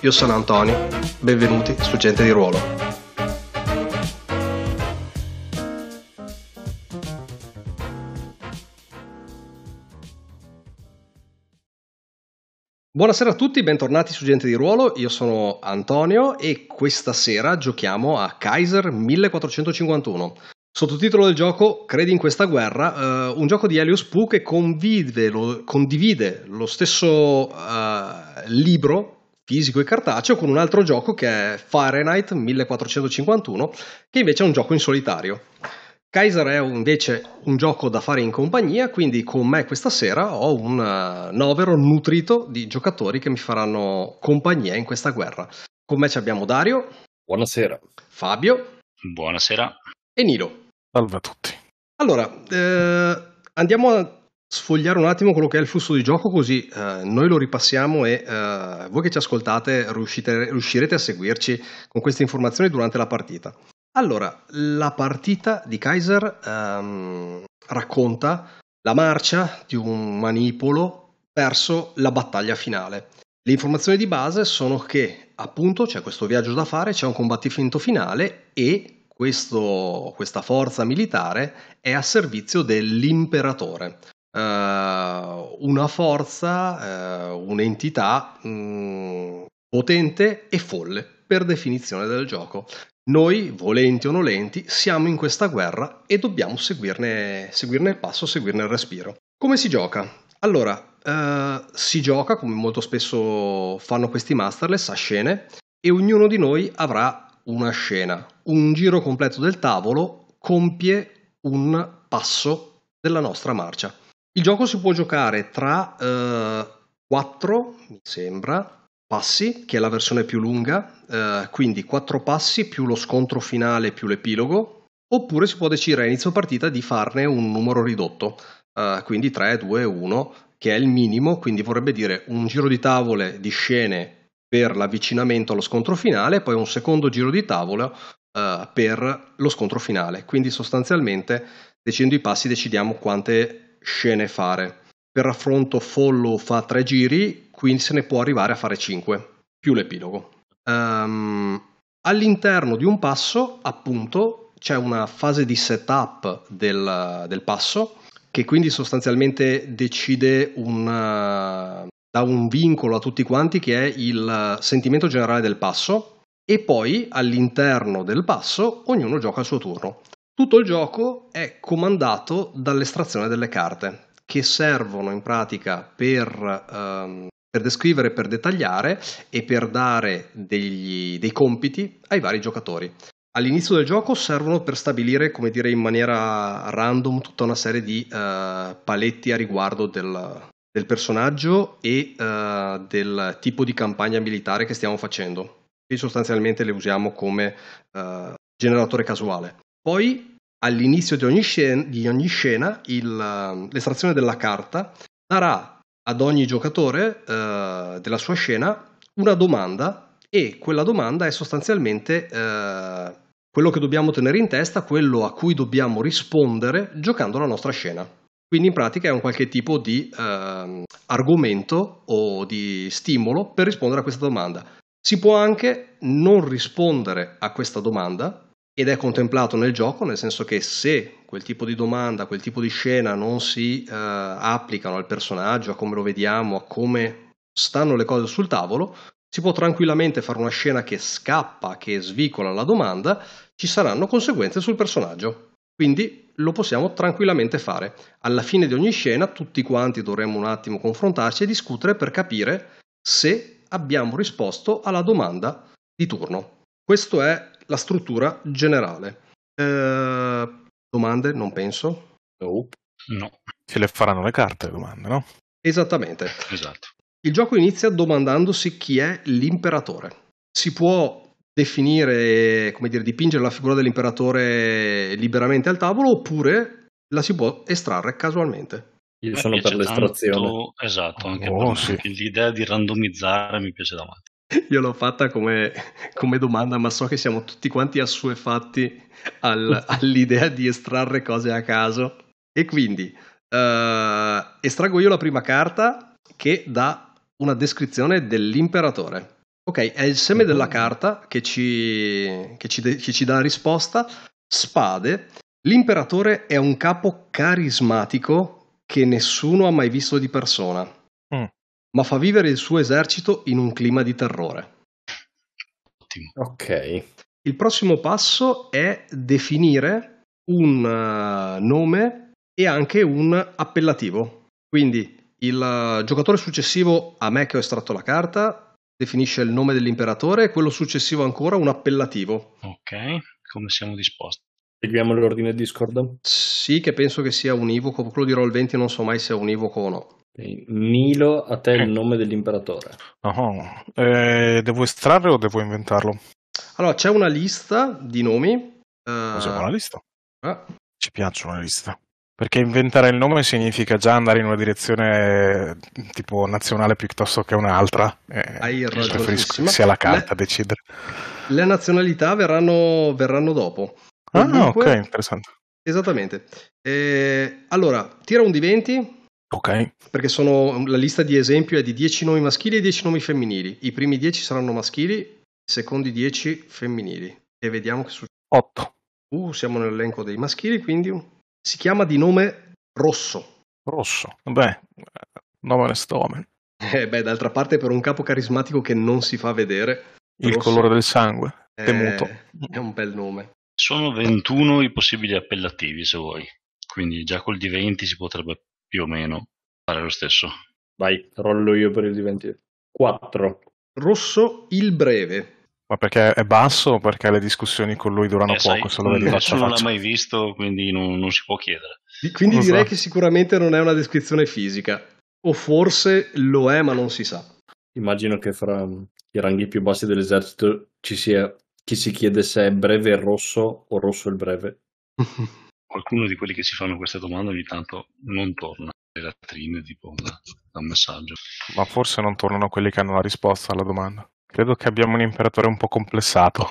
Io sono Antonio, benvenuti su Gente di Ruolo. Buonasera a tutti, bentornati su Gente di Ruolo, io sono Antonio e questa sera giochiamo a Kaiser 1451. Sottotitolo del gioco Credi in questa guerra, un gioco di Helios Poo che condivide lo stesso libro fisico e cartaceo con un altro gioco che è Fahrenheit 1451, che invece è un gioco in solitario. Kaiser è invece un gioco da fare in compagnia, quindi con me questa sera ho un novero nutrito di giocatori che mi faranno compagnia in questa guerra. Con me ci abbiamo Dario. Buonasera. Fabio. Buonasera. E Nilo. Salve a tutti. Allora, andiamo a sfogliare un attimo quello che è il flusso di gioco, così noi lo ripassiamo e voi che ci ascoltate riuscirete a seguirci con queste informazioni durante la partita. Allora, la partita di Kaiser racconta la marcia di un manipolo verso la battaglia finale. Le informazioni di base sono che appunto c'è questo viaggio da fare, c'è un combattimento finale e questa forza militare è a servizio dell'imperatore, una forza, un'entità potente e folle per definizione del gioco. Noi, volenti o nolenti, siamo in questa guerra e dobbiamo seguirne il passo, seguirne il respiro. Come si gioca? Allora, si gioca, come molto spesso fanno questi masterless, a scene e ognuno di noi avrà una scena, un giro completo del tavolo compie un passo della nostra marcia. Il gioco si può giocare tra 4, mi sembra, passi, che è la versione più lunga, quindi 4 passi più lo scontro finale più l'epilogo, oppure si può decidere a inizio partita di farne un numero ridotto, quindi 3, 2, 1, che è il minimo, quindi vorrebbe dire un giro di tavole di scene per l'avvicinamento allo scontro finale, poi un secondo giro di tavolo per lo scontro finale. Quindi sostanzialmente, decidendo i passi, decidiamo quante scene fare. Per raffronto, Follow fa 3 giri, quindi se ne può arrivare a fare 5, più l'epilogo. All'interno di un passo, appunto, c'è una fase di setup del passo, che quindi sostanzialmente decide dà un vincolo a tutti quanti che è il sentimento generale del passo e poi all'interno del passo ognuno gioca il suo turno. Tutto il gioco è comandato dall'estrazione delle carte che servono in pratica per descrivere, per dettagliare e per dare dei compiti ai vari giocatori. All'inizio del gioco servono per stabilire, come dire, in maniera random tutta una serie di paletti a riguardo del personaggio e del tipo di campagna militare che stiamo facendo. Qui sostanzialmente le usiamo come generatore casuale. Poi all'inizio di ogni scena l'estrazione della carta darà ad ogni giocatore della sua scena una domanda e quella domanda è sostanzialmente quello che dobbiamo tenere in testa, quello a cui dobbiamo rispondere giocando la nostra scena. Quindi in pratica è un qualche tipo di argomento o di stimolo per rispondere a questa domanda. Si può anche non rispondere a questa domanda ed è contemplato nel gioco, nel senso che se quel tipo di domanda, quel tipo di scena non si applicano al personaggio, a come lo vediamo, a come stanno le cose sul tavolo, si può tranquillamente fare una scena che scappa, che svicola la domanda, ci saranno conseguenze sul personaggio. Quindi lo possiamo tranquillamente fare. Alla fine di ogni scena tutti quanti dovremmo un attimo confrontarci e discutere per capire se abbiamo risposto alla domanda di turno. Questa è la struttura generale. Domande? Non penso. No. Che le faranno le carte le domande, no? Esattamente. Esatto. Il gioco inizia domandandosi chi è l'imperatore. Si può definire, come dire, dipingere la figura dell'imperatore liberamente al tavolo, oppure la si può estrarre casualmente. Io sono per l'estrazione. Tanto, esatto, anche per me. L'idea di randomizzare mi piace da matti. Io l'ho fatta come domanda, ma so che siamo tutti quanti assuefatti all'idea di estrarre cose a caso. E quindi estraggo io la prima carta che dà una descrizione dell'imperatore. Ok, è il seme della carta che ci dà la risposta. Spade. L'imperatore è un capo carismatico che nessuno ha mai visto di persona. Ma fa vivere il suo esercito in un clima di terrore. Ottimo. Ok. Il prossimo passo è definire un nome e anche un appellativo. Quindi il giocatore successivo a me che ho estratto la carta definisce il nome dell'imperatore e quello successivo ancora un appellativo. Ok, come siamo disposti? Seguiamo l'ordine Discord? Sì, che penso che sia univoco. Quello di Roll20 non so mai se è univoco o no. Milo, a te il nome dell'imperatore. Devo estrarre o devo inventarlo? Allora, c'è una lista di nomi. Usiamo la lista. Ci piacciono le liste. Perché inventare il nome significa già andare in una direzione tipo nazionale piuttosto che un'altra. Hai ragione. Preferisco che sia la carta a decidere. Le nazionalità verranno dopo. Comunque, ok, interessante. Esattamente. Allora, tira un D20. Ok. Perché la lista di esempio è di 10 nomi maschili e 10 nomi femminili. I primi 10 saranno maschili, i secondi 10 femminili. E vediamo che succede. 8. Siamo nell'elenco dei maschili, quindi si chiama di nome Rosso. Rosso, vabbè, nome nell'uomo. D'altra parte per un capo carismatico che non si fa vedere. Il Rosso, colore del sangue, temuto. È un bel nome. Sono 21 i possibili appellativi, se vuoi. Quindi già col D20 si potrebbe più o meno fare lo stesso. Vai, rollo io per il D20. 4. Rosso il Breve. Ma perché è basso? Perché le discussioni con lui durano poco. Nessuno l'ha mai visto, quindi non si può chiedere. Quindi direi che sicuramente non è una descrizione fisica. O forse lo è, ma non si sa. Immagino che fra i ranghi più bassi dell'esercito ci sia chi si chiede se è breve il rosso o rosso il breve. Qualcuno di quelli che si fanno queste domande ogni tanto non torna alle latrine, tipo da un messaggio. Ma forse non tornano quelli che hanno la risposta alla domanda. Credo che abbiamo un imperatore un po' complessato.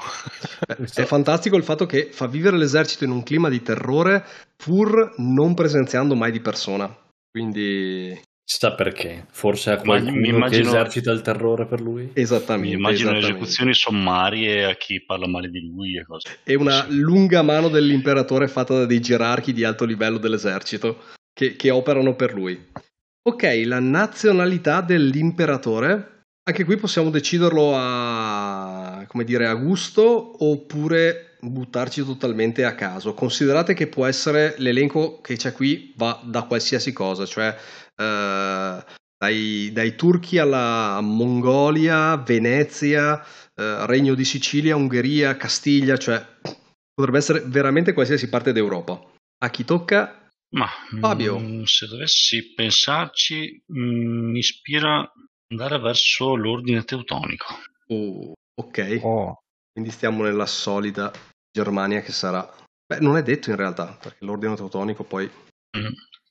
È fantastico il fatto che fa vivere l'esercito in un clima di terrore pur non presenziando mai di persona. Quindi sa perché. Forse ha qualcuno che esercita il terrore per lui. Esattamente. Mi immagino esecuzioni sommarie a chi parla male di lui e cose. È una lunga mano dell'imperatore fatta da dei gerarchi di alto livello dell'esercito che operano per lui. Ok, la nazionalità dell'imperatore. Anche qui possiamo deciderlo a gusto oppure buttarci totalmente a caso. Considerate che può essere l'elenco che c'è qui va da qualsiasi cosa, cioè dai turchi alla Mongolia, Venezia, Regno di Sicilia, Ungheria, Castiglia, cioè potrebbe essere veramente qualsiasi parte d'Europa. A chi tocca? Fabio. Se dovessi pensarci, mi ispira andare verso l'ordine teutonico. Ok. Quindi stiamo nella solida Germania che sarà. Non è detto in realtà, perché l'ordine teutonico poi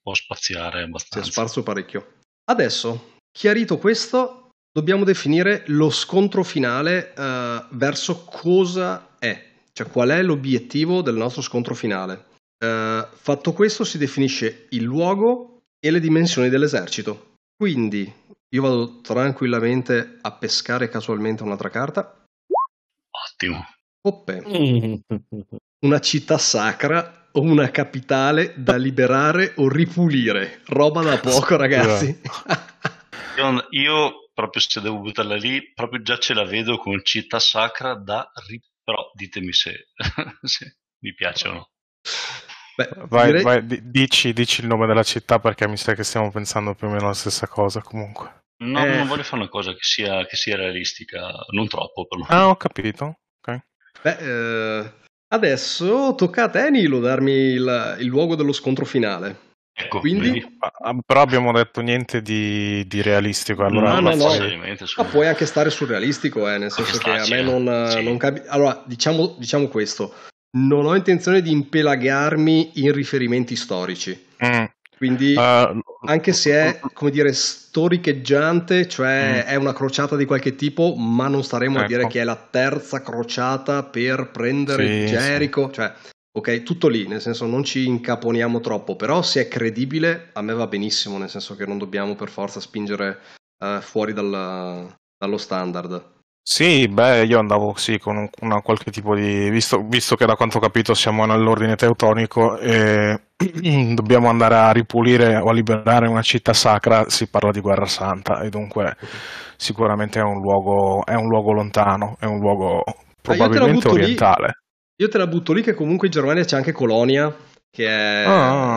può spaziare abbastanza. Si è sparso parecchio. Adesso, chiarito questo, dobbiamo definire lo scontro finale verso cosa è, cioè qual è l'obiettivo del nostro scontro finale. Fatto questo si definisce il luogo e le dimensioni dell'esercito. Quindi io vado tranquillamente a pescare casualmente un'altra carta. Ottimo. Oppe. Una città sacra. Una capitale da liberare o ripulire, roba da poco, ragazzi. Io proprio se devo buttarla lì, proprio già ce la vedo con città sacra da ripulire. Però ditemi se mi piacciono. Vai, dici il nome della città, perché mi sa che stiamo pensando più o meno la stessa cosa comunque. No, non voglio fare una cosa che sia realistica, non troppo per lo meno. Ho capito. Okay. Adesso tocca a te, Nilo, darmi il luogo dello scontro finale. Ecco, quindi... Però abbiamo detto niente di realistico. Allora no. Ma puoi anche stare sul realistico, nel senso che a me non capisco. Allora, diciamo questo: non ho intenzione di impelagarmi in riferimenti storici. Quindi, anche se è, come dire, storicheggiante, cioè è una crociata di qualche tipo, ma non staremo a dire che è la terza crociata per prendere Gerico. Sì. Cioè, ok, tutto lì, nel senso non ci incaponiamo troppo, però se è credibile a me va benissimo, nel senso che non dobbiamo per forza spingere fuori dallo standard. Sì, beh, io andavo con qualche tipo di... Visto che da quanto ho capito siamo nell'ordine teutonico e dobbiamo andare a ripulire o a liberare una città sacra, si parla di guerra santa e dunque sicuramente è un luogo lontano, è un luogo probabilmente orientale. Io te la butto lì che comunque in Germania c'è anche Colonia, che è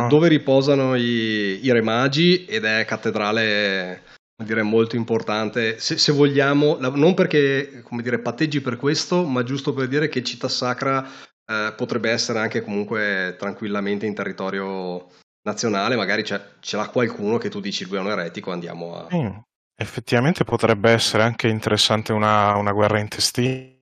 dove riposano i re magi ed è cattedrale, come dire, molto importante. Se vogliamo, non perché, come dire, patteggi per questo, ma giusto per dire che città sacra potrebbe essere anche comunque tranquillamente in territorio nazionale, magari ce l'ha qualcuno che tu dici lui è un eretico, andiamo a... Effettivamente potrebbe essere anche interessante una guerra intestina,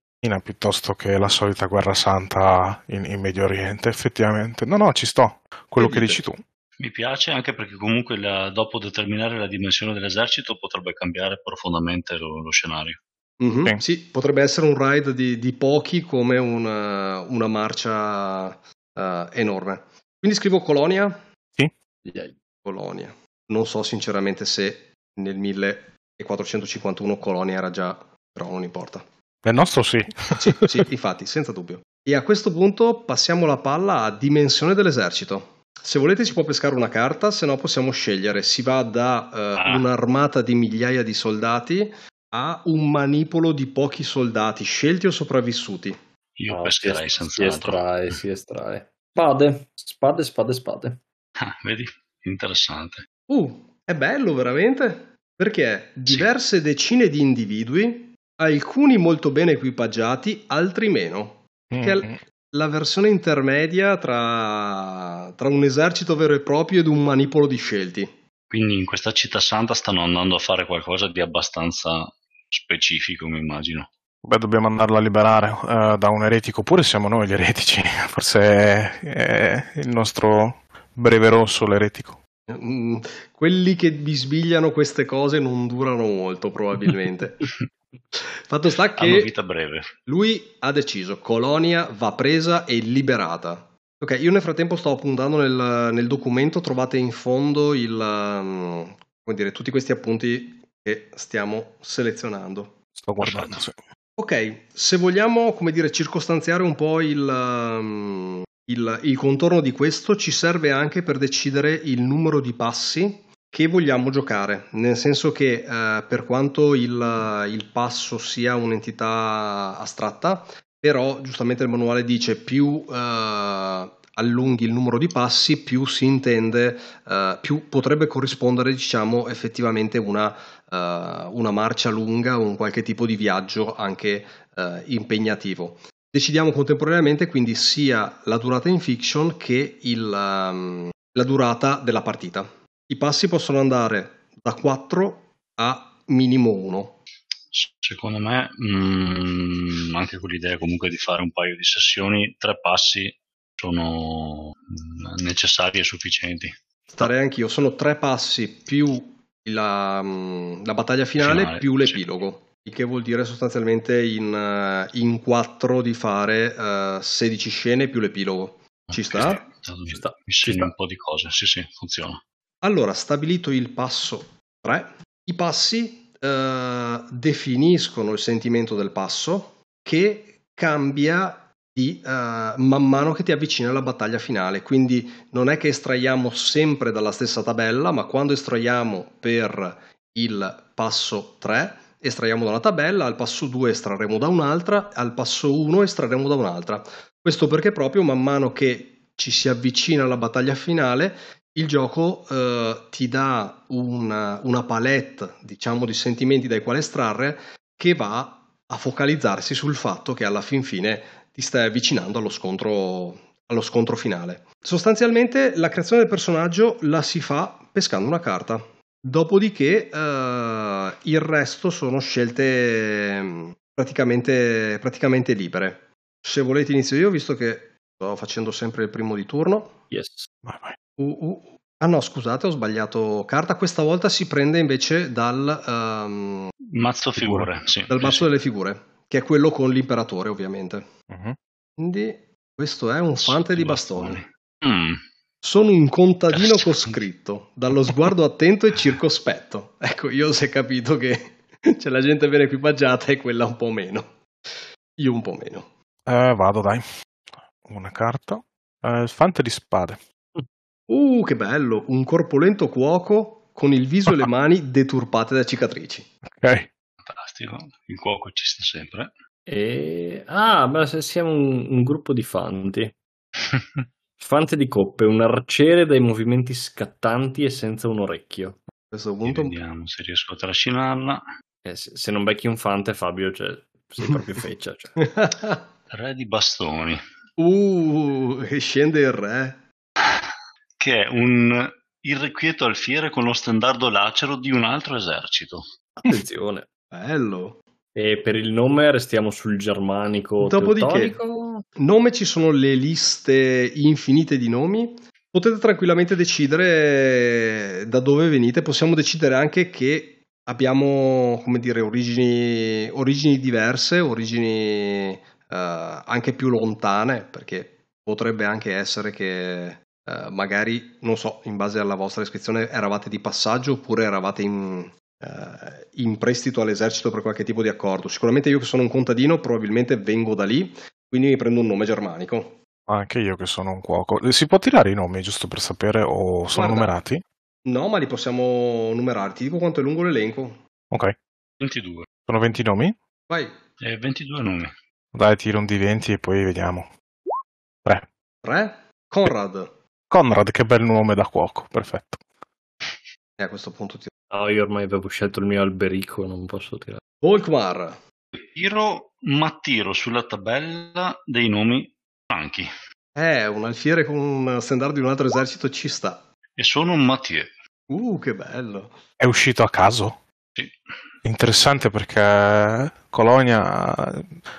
piuttosto che la solita guerra santa in Medio Oriente, effettivamente. No, ci sto, quello che dici tu. Mi piace anche perché comunque dopo determinare la dimensione dell'esercito potrebbe cambiare profondamente lo scenario. Mm-hmm. Sì, potrebbe essere un raid di pochi come una marcia enorme. Quindi scrivo Colonia? Sì. Colonia. Non so sinceramente se nel 1451 Colonia era già, però non importa. Nel nostro sì, infatti, senza dubbio. E a questo punto passiamo la palla a dimensione dell'esercito. Se volete si può pescare una carta, se no possiamo scegliere. Si va da un'armata di migliaia di soldati a un manipolo di pochi soldati, scelti o sopravvissuti. Io pescherei senz'altro. Si estrae. Spade. Vedi? Interessante. È bello veramente, perché diverse decine di individui, alcuni molto ben equipaggiati, altri meno, che è la versione intermedia tra un esercito vero e proprio ed un manipolo di scelti. Quindi in questa città santa stanno andando a fare qualcosa di abbastanza specifico, mi immagino. Beh, dobbiamo andarla a liberare da un eretico, oppure siamo noi gli eretici, forse è il nostro breve rosso l'eretico. Quelli che bisbigliano queste cose non durano molto probabilmente. Fatto sta che vita breve. Lui ha deciso: Colonia va presa e liberata. Ok, io nel frattempo sto puntando nel documento, trovate in fondo come dire, tutti questi appunti che stiamo selezionando. Sto guardando. Ok, se vogliamo, come dire, circostanziare un po' il contorno di questo, ci serve anche per decidere il numero di passi che vogliamo giocare, nel senso che per quanto il passo sia un'entità astratta, però giustamente il manuale dice più allunghi il numero di passi, più si intende, più potrebbe corrispondere, diciamo, effettivamente una marcia lunga o un qualche tipo di viaggio anche impegnativo. Decidiamo contemporaneamente quindi sia la durata in fiction che la durata della partita. I passi possono andare da 4 a minimo 1. Secondo me, anche con l'idea comunque di fare un paio di sessioni, 3 passi sono necessari e sufficienti. Starei anch'io, sono 3 passi più la battaglia finale più l'epilogo, il che vuol dire sostanzialmente in 4 di fare 16 scene più l'epilogo. Ci sta? Ci sta. Un po' di cose, sì, funziona. Allora, stabilito il passo 3, i passi definiscono il sentimento del passo, che cambia man mano che ti avvicina alla battaglia finale. Quindi non è che estraiamo sempre dalla stessa tabella, ma quando estraiamo per il passo 3 estraiamo da una tabella, al passo 2 estrarremo da un'altra, al passo 1 estrarremo da un'altra. Questo perché proprio man mano che ci si avvicina alla battaglia finale, il gioco ti dà una palette, diciamo, di sentimenti dai quali estrarre, che va a focalizzarsi sul fatto che alla fin fine ti stai avvicinando allo scontro allo scontro finale. Sostanzialmente la creazione del personaggio la si fa pescando una carta, dopodiché il resto sono scelte praticamente libere. Se volete inizio io, visto che sto facendo sempre il primo di turno. Yes. Ah no, scusate, ho sbagliato carta. Questa volta si prende invece dal mazzo figure. Sì, dal mazzo delle figure, che è quello con l'imperatore, ovviamente. Uh-huh. Quindi questo è un fante di bastoni. Mm. Sono un contadino coscritto, dallo sguardo attento e circospetto. Ecco, io si è capito che c'è la gente ben equipaggiata e quella un po' meno. Io un po' meno. Vado, dai. Una carta. Fante di spade. Che bello! Un corpulento cuoco con il viso e le mani deturpate da cicatrici. Ok. Fantastico, il cuoco ci sta sempre. Ma se siamo un gruppo di fanti. Fante di coppe, un arciere dai movimenti scattanti e senza un orecchio. A questo punto vediamo se riesco a trascinarla. Se non becchi un fante, Fabio, cioè, sei proprio feccia. Cioè. Re di bastoni. E scende il re. Che è un irrequieto alfiere con lo stendardo lacero di un altro esercito. Attenzione. Bello. E per il nome restiamo sul germanico. Dopodiché, nome, ci sono le liste infinite di nomi. Potete tranquillamente decidere da dove venite. Possiamo decidere anche che abbiamo, come dire, origini diverse, origini anche più lontane, perché potrebbe anche essere che... magari, non so, in base alla vostra iscrizione eravate di passaggio oppure eravate in prestito all'esercito per qualche tipo di accordo. Sicuramente io che sono un contadino probabilmente vengo da lì, quindi mi prendo un nome germanico. Anche io che sono un cuoco. Si può tirare i nomi giusto per sapere o sono numerati? No, ma li possiamo numerare. Ti dico quanto è lungo l'elenco. Ok. 22. Sono 20 nomi? Vai. 22 nomi. Dai, tiro un di 20 e poi vediamo. 3. Conrad, che bel nome da cuoco, perfetto. E a questo punto io ormai avevo scelto il mio Alberico, non posso tirare. Volkmar. Tiro sulla tabella dei nomi franchi. Un alfiere con un standard di un altro esercito ci sta. E sono un Mathieu. Che bello. È uscito a caso? Sì. Interessante, perché Colonia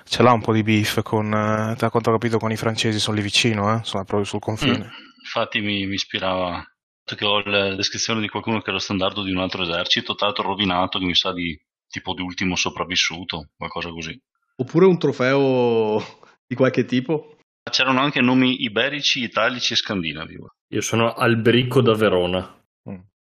ce l'ha un po' di beef con, da quanto ho capito, con i francesi, sono lì vicino, sono proprio sul confine. Infatti mi ispirava, che ho la descrizione di qualcuno che era standard di un altro esercito, tra l'altro rovinato, che mi sa di tipo di ultimo sopravvissuto, qualcosa così. Oppure un trofeo di qualche tipo. C'erano anche nomi iberici, italici e scandinavi. Io sono Alberico da Verona.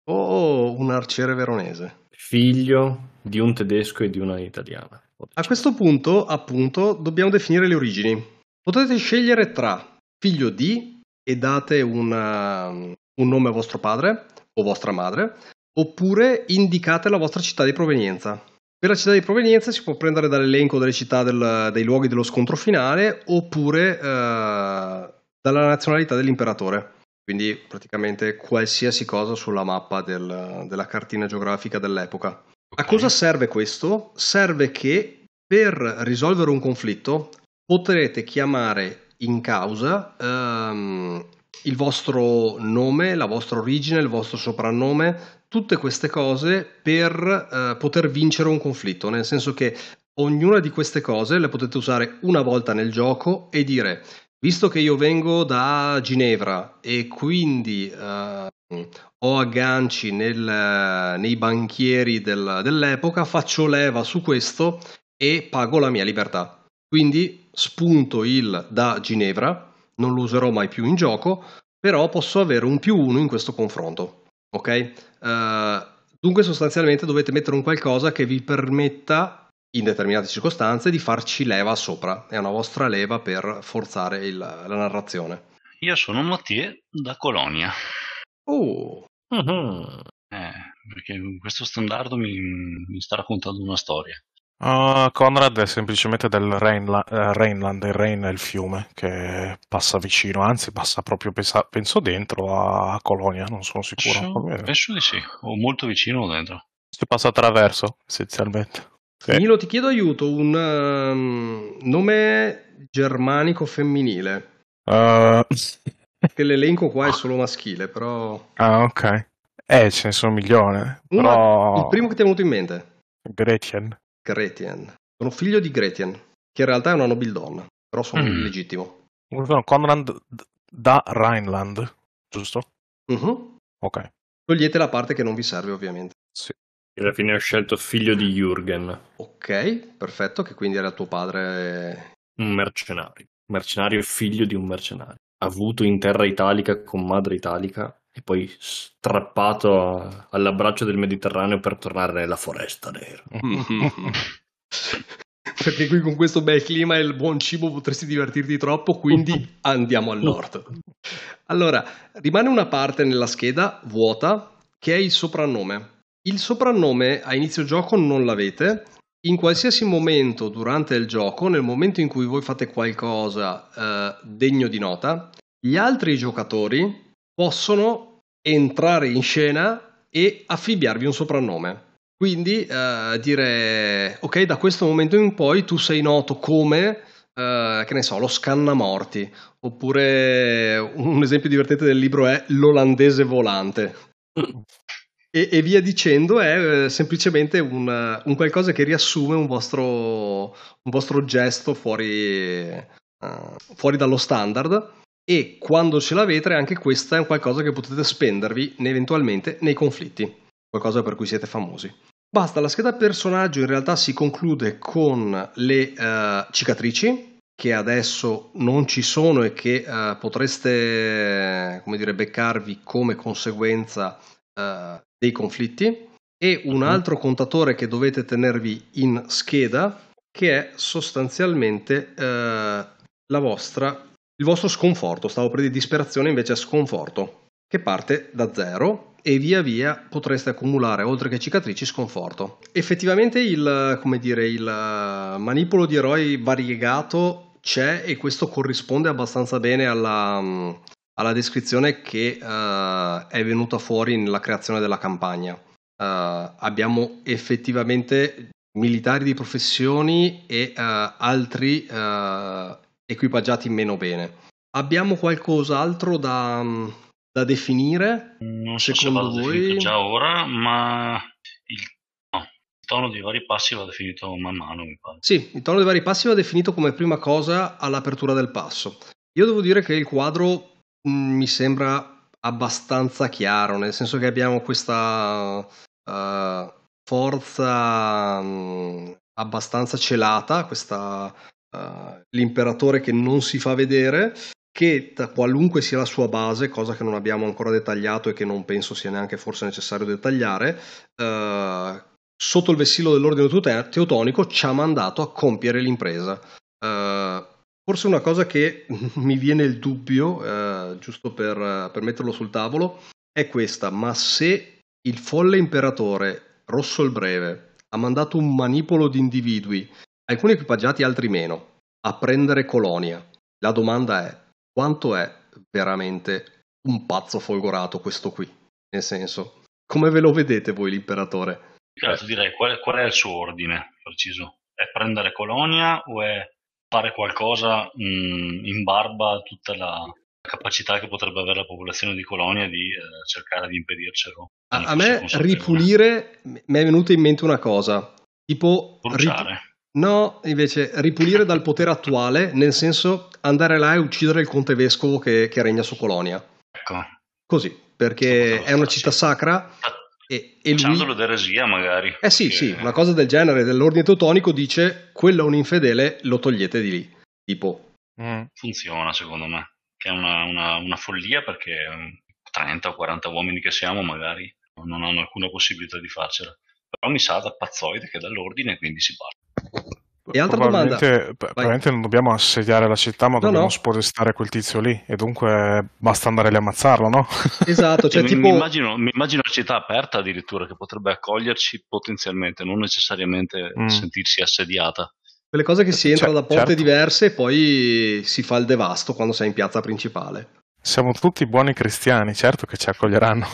Un arciere veronese. Figlio di un tedesco e di una italiana. A questo punto, appunto, dobbiamo definire le origini. Potete scegliere tra figlio di... e date un nome a vostro padre o vostra madre, oppure indicate la vostra città di provenienza. Per la città di provenienza si può prendere dall'elenco delle città dei luoghi dello scontro finale, oppure dalla nazionalità dell'imperatore. Quindi praticamente qualsiasi cosa sulla mappa della cartina geografica dell'epoca. Okay. A cosa serve questo? Serve che per risolvere un conflitto potrete chiamare in causa il vostro nome, la vostra origine, il vostro soprannome, tutte queste cose per poter vincere un conflitto, nel senso che ognuna di queste cose le potete usare una volta nel gioco e dire: visto che io vengo da Ginevra e quindi ho agganci nei banchieri dell'epoca, faccio leva su questo e pago la mia libertà. Quindi spunto il da Ginevra, non lo userò mai più in gioco, però posso avere un +1 in questo confronto, ok? Dunque sostanzialmente dovete mettere un qualcosa che vi permetta, in determinate circostanze, di farci leva sopra. È una vostra leva per forzare la narrazione. Io sono Mathieu da Colonia. Perché questo standardo mi sta raccontando una storia. Conrad è semplicemente del Rheinland. Il Rhine è il fiume che passa vicino, anzi passa proprio, penso, dentro a Colonia, non sono sicuro. Penso di sì, o molto vicino dentro. Si passa attraverso, essenzialmente. Sì. Nilo, ti chiedo aiuto, un nome germanico femminile. Che l'elenco qua è solo maschile, però... Ah, ok. Ce ne sono milioni. Però... Il primo che ti è venuto in mente? Gretchen. Sono figlio di Gretchen, che in realtà è una nobildonna, però sono illegittimo. Conrad da Rheinland, giusto? Ok. Togliete la parte che non vi serve, ovviamente. Sì. Alla fine ho scelto figlio di Jürgen. Ok, perfetto, che quindi era tuo padre... Un mercenario. Mercenario e figlio di un mercenario. Avuto in terra italica con madre italica e poi strappato all'abbraccio del Mediterraneo per tornare nella foresta nera. Perché qui con questo bel clima e il buon cibo potresti divertirti troppo, quindi andiamo al nord. Allora, rimane una parte nella scheda vuota che è il soprannome. Il soprannome a inizio gioco non l'avete. In qualsiasi momento durante il gioco, nel momento in cui voi fate qualcosa degno di nota, gli altri giocatori possono entrare in scena e affibbiarvi un soprannome. Quindi dire, ok, da questo momento in poi tu sei noto come, che ne so, lo scannamorti, oppure un esempio divertente del libro è l'olandese volante. E via dicendo, è semplicemente un qualcosa che riassume un vostro gesto fuori dallo standard, e quando ce l'avete anche questa è un qualcosa che potete spendervi eventualmente nei conflitti, qualcosa per cui siete famosi. Basta, la scheda personaggio in realtà si conclude con le cicatrici, che adesso non ci sono e che potreste, come dire, beccarvi come conseguenza dei conflitti, e un altro contatore che dovete tenervi in scheda, che è sostanzialmente il vostro sconforto. Stavo per dire disperazione, invece è sconforto, che parte da zero. E via via potreste accumulare, oltre che cicatrici, sconforto. Effettivamente il manipolo di eroi variegato c'è, e questo corrisponde abbastanza bene alla descrizione che è venuta fuori nella creazione della campagna. Abbiamo effettivamente militari di professioni e altri equipaggiati meno bene. Abbiamo qualcos'altro da definire? Non so se va definito già ora, ma il tono dei vari passi va definito man mano, mi pare. Sì, il tono dei vari passi va definito come prima cosa all'apertura del passo. Io devo dire che il quadro mi sembra abbastanza chiaro, nel senso che abbiamo questa forza abbastanza celata, l'imperatore che non si fa vedere, che qualunque sia la sua base, cosa che non abbiamo ancora dettagliato e che non penso sia neanche forse necessario dettagliare, sotto il vessillo dell'ordine teutonico ci ha mandato a compiere l'impresa. Forse una cosa che mi viene il dubbio, giusto per metterlo sul tavolo, è questa: ma se il folle imperatore Rosso il Breve ha mandato un manipolo di individui, alcuni equipaggiati, altri meno, a prendere Colonia, la domanda è: quanto è veramente un pazzo folgorato questo qui? Nel senso, come ve lo vedete voi l'imperatore? Certo, direi, qual è il suo ordine preciso? È prendere Colonia o è fare qualcosa in barba a tutta la capacità che potrebbe avere la popolazione di Colonia di cercare di impedircelo? A me ripulire, mi è venuta in mente una cosa, tipo... No, invece ripulire dal potere attuale, nel senso andare là e uccidere il conte vescovo che regna su Colonia. Ecco. Così, perché è una città sacra e lui... d'eresia magari. Sì, perché... sì, una cosa del genere, dell'ordine teutonico, dice: quello è un infedele, lo togliete di lì. Tipo... Funziona, secondo me, che è una follia, perché 30 o 40 uomini che siamo magari non hanno alcuna possibilità di farcela. Però mi sa da pazzoide che dall'ordine, quindi si parte. E altra probabilmente non dobbiamo assediare la città, ma dobbiamo spodestare quel tizio lì, e dunque basta andare lì a ammazzarlo, no? Esatto, cioè tipo... mi immagino una città aperta addirittura, che potrebbe accoglierci potenzialmente, non necessariamente sentirsi assediata. Quelle cose che si entra da porte diverse e poi si fa il devasto quando sei in piazza principale. Siamo tutti buoni cristiani, certo che ci accoglieranno.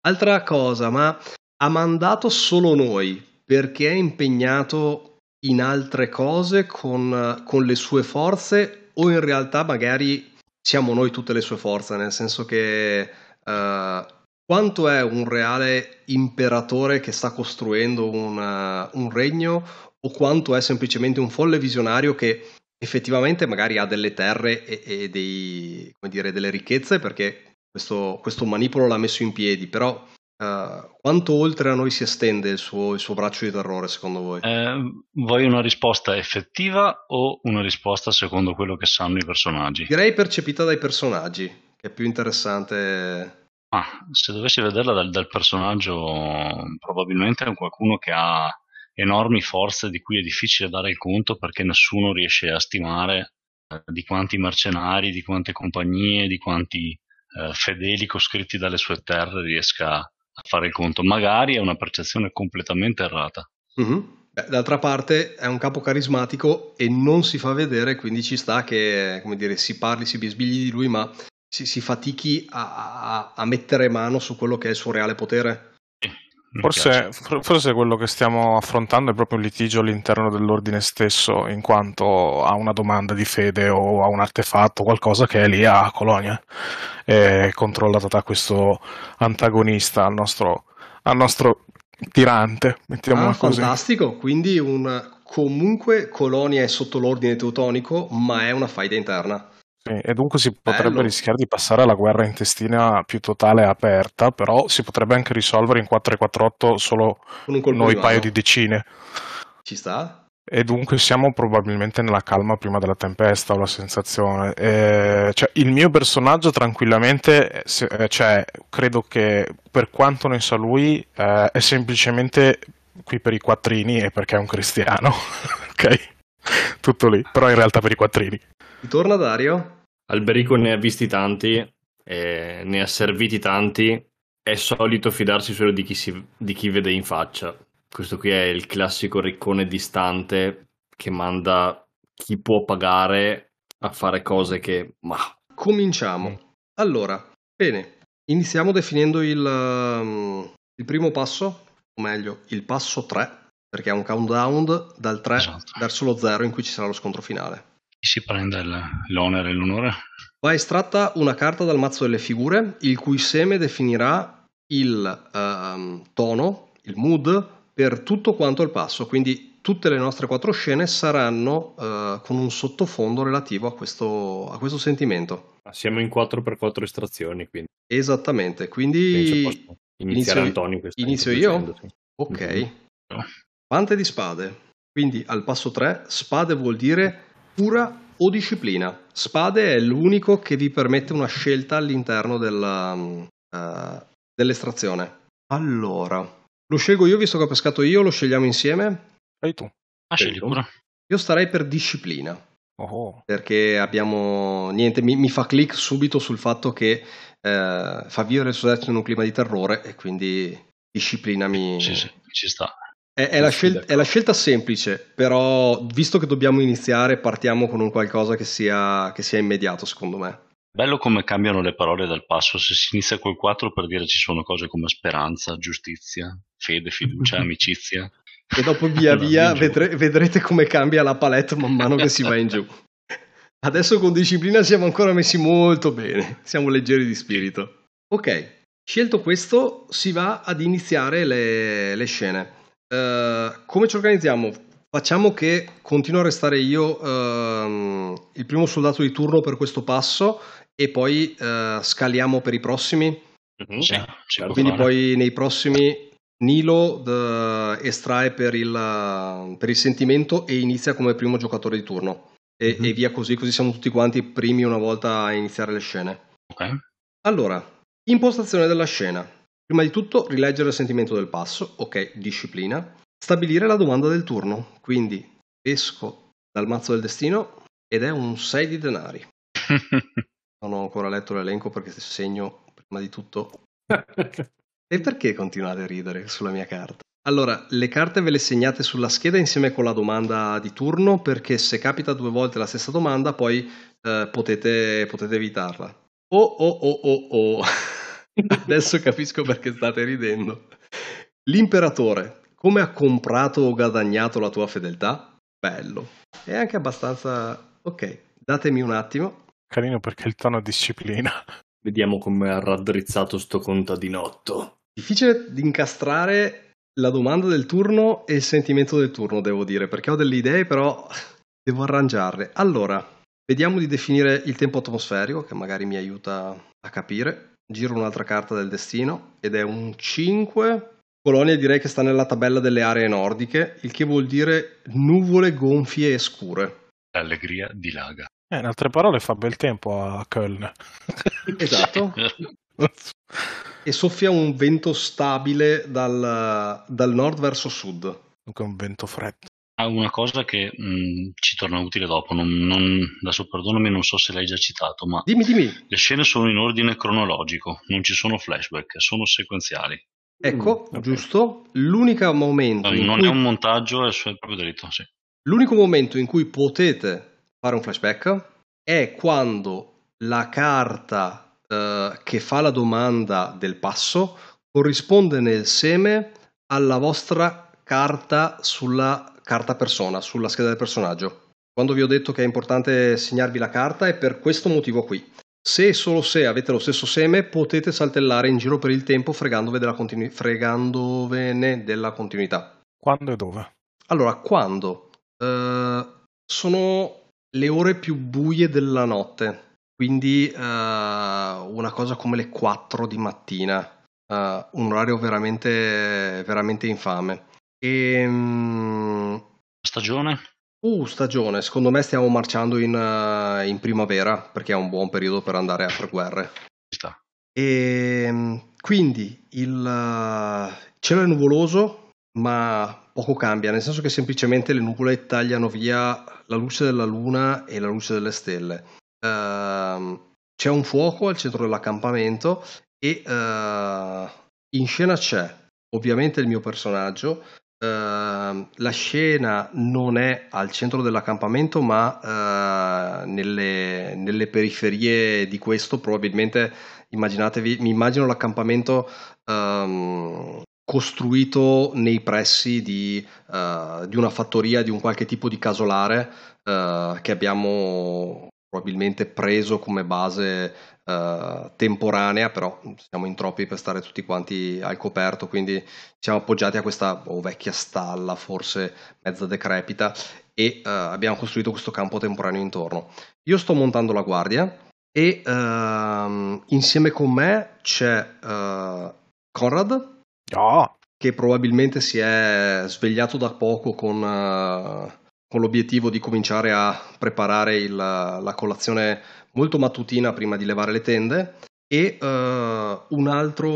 Altra cosa, ma ha mandato solo noi perché è impegnato in altre cose con le sue forze, o in realtà magari siamo noi tutte le sue forze, nel senso che quanto è un reale imperatore che sta costruendo un regno, o quanto è semplicemente un folle visionario che effettivamente magari ha delle terre e dei, come dire, delle ricchezze, perché questo manipolo l'ha messo in piedi, però quanto oltre a noi si estende il suo braccio di terrore, secondo voi? Vuoi una risposta effettiva o una risposta secondo quello che sanno i personaggi? Direi percepita dai personaggi, che è più interessante. Se dovessi vederla dal personaggio, probabilmente è qualcuno che ha enormi forze di cui è difficile dare il conto, perché nessuno riesce a stimare di quanti mercenari, di quante compagnie, di quanti fedeli coscritti dalle sue terre riesca a fare il conto. Magari è una percezione completamente errata. Mm-hmm. Beh, d'altra parte è un capo carismatico e non si fa vedere, quindi ci sta che, come dire, si parli, si bisbigli di lui, ma si fatichi a mettere mano su quello che è il suo reale potere. Forse quello che stiamo affrontando è proprio un litigio all'interno dell'ordine stesso, in quanto a una domanda di fede o a un artefatto, qualcosa che è lì a Colonia, è controllata da questo antagonista al nostro tirante, mettiamola così. Fantastico, quindi comunque Colonia è sotto l'ordine teutonico, ma è una faida interna. E dunque si potrebbe rischiare di passare alla guerra intestina più totale e aperta, però si potrebbe anche risolvere in 4-4-8 solo noi paio di decine. Ci sta? E dunque siamo probabilmente nella calma prima della tempesta, ho la sensazione. Cioè, il mio personaggio tranquillamente, credo che per quanto ne sa lui, è semplicemente qui per i quattrini e perché è un cristiano, ok? Tutto lì, però in realtà per i quattrini. Ritorna Dario. Alberico ne ha visti tanti, ne ha serviti tanti, è solito fidarsi solo di chi vede in faccia. Questo qui è il classico riccone distante che manda chi può pagare a fare cose che... Cominciamo. Allora, bene, iniziamo definendo il primo passo, o meglio, il passo 3, perché è un countdown dal 3 verso lo 0 in cui ci sarà lo scontro finale. Chi si prende l'onere e l'onore? Va estratta una carta dal mazzo delle figure, il cui seme definirà il tono, il mood, per tutto quanto il passo. Quindi tutte le nostre 4 scene saranno con un sottofondo relativo a questo sentimento. Siamo in 4x4 estrazioni, quindi. Esattamente, quindi inizio io? Ok. No. Pante di spade, quindi al passo 3 spade vuol dire cura o disciplina. Spade è l'unico che vi permette una scelta all'interno dell'estrazione. Allora, lo scelgo io visto che ho pescato io, lo scegliamo insieme? Sei tu. Scegli cura. Io starei per disciplina. Perché abbiamo... Niente, mi fa click subito sul fatto che fa vivere il suo esercito in un clima di terrore e quindi disciplinami. Sì, ci sta. È la scelta semplice, però visto che dobbiamo iniziare partiamo con un qualcosa che sia immediato, secondo me. Bello come cambiano le parole dal passo, se si inizia col 4 per dire ci sono cose come speranza, giustizia, fede, fiducia, amicizia. E dopo via vedrete come cambia la palette man mano che si va in giù. Adesso con disciplina siamo ancora messi molto bene, siamo leggeri di spirito. Ok, scelto questo si va ad iniziare le scene. Come ci organizziamo? Facciamo che continuo a restare io il primo soldato di turno per questo passo e poi scaliamo per i prossimi. Quindi poi nei prossimi Nilo estrae per il sentimento e inizia come primo giocatore di turno e via così siamo tutti quanti primi una volta a iniziare le scene. Allora, impostazione della scena. Prima di tutto rileggere il sentimento del passo, ok, disciplina, stabilire la domanda del turno, quindi esco dal mazzo del destino ed è un 6 di denari. Non ho ancora letto l'elenco perché segno prima di tutto. E perché continuate a ridere sulla mia carta? Allora, le carte ve le segnate sulla scheda insieme con la domanda di turno perché se capita 2 volte la stessa domanda poi potete evitarla. Oh. Adesso capisco perché state ridendo. L'imperatore, come ha comprato o guadagnato la tua fedeltà? bello e anche abbastanza ok. Datemi un attimo. Carino perché il tono disciplina. Vediamo come ha raddrizzato sto contadinotto. Difficile di incastrare la domanda del turno e il sentimento del turno, devo dire, perché ho delle idee, però devo arrangiarle. Allora, vediamo di definire il tempo atmosferico, che magari mi aiuta a capire. Giro un'altra carta del destino, ed è un 5. Colonia direi che sta nella tabella delle aree nordiche, il che vuol dire nuvole gonfie e scure. Allegria dilaga. In altre parole fa bel tempo a Köln. Esatto. E soffia un vento stabile dal nord verso sud. Dunque un vento freddo. Ah, una cosa che ci torna utile dopo, adesso perdonami, non so se l'hai già citato, ma dimmi. Le scene sono in ordine cronologico, non ci sono flashback, sono sequenziali. Ecco, giusto. L'unico momento... Non è un montaggio, è proprio dritto, sì. L'unico momento in cui potete fare un flashback è quando la carta che fa la domanda del passo corrisponde nel seme alla vostra carta sulla carta persona, sulla scheda del personaggio. Quando vi ho detto che è importante segnarvi la carta è per questo motivo qui. Se e solo se avete lo stesso seme potete saltellare in giro per il tempo fregandovene della continuità. Quando e dove? Allora, quando? Sono le ore più buie della notte, quindi una cosa come le 4 di mattina, un orario veramente, veramente infame. Stagione? Stagione, secondo me stiamo marciando in primavera, perché è un buon periodo per andare a fare guerre. E quindi il cielo è nuvoloso, ma poco cambia, nel senso che semplicemente le nuvole tagliano via la luce della luna e la luce delle stelle. C'è un fuoco al centro dell'accampamento e in scena c'è ovviamente il mio personaggio. La scena non è al centro dell'accampamento, ma nelle periferie di questo, probabilmente mi immagino l'accampamento costruito nei pressi di una fattoria, di un qualche tipo di casolare che abbiamo probabilmente preso come base temporanea, però siamo in troppi per stare tutti quanti al coperto, quindi siamo appoggiati a questa vecchia stalla, forse mezza decrepita, e abbiamo costruito questo campo temporaneo intorno. Io sto montando la guardia e insieme con me c'è Conrad. Oh. Che probabilmente si è svegliato da poco con l'obiettivo di cominciare a preparare la colazione molto mattutina prima di levare le tende, e un altro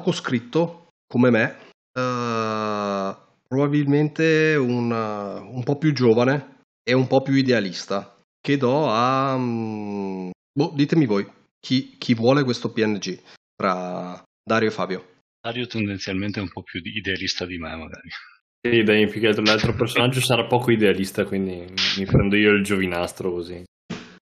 coscritto come me, probabilmente un po' più giovane e un po' più idealista, che do a ditemi voi chi vuole questo PNG tra Dario e Fabio. Dario tendenzialmente è un po' più idealista di me, magari. Sì, beh, più che altro l'altro personaggio sarà poco idealista, quindi mi prendo io il giovinastro così.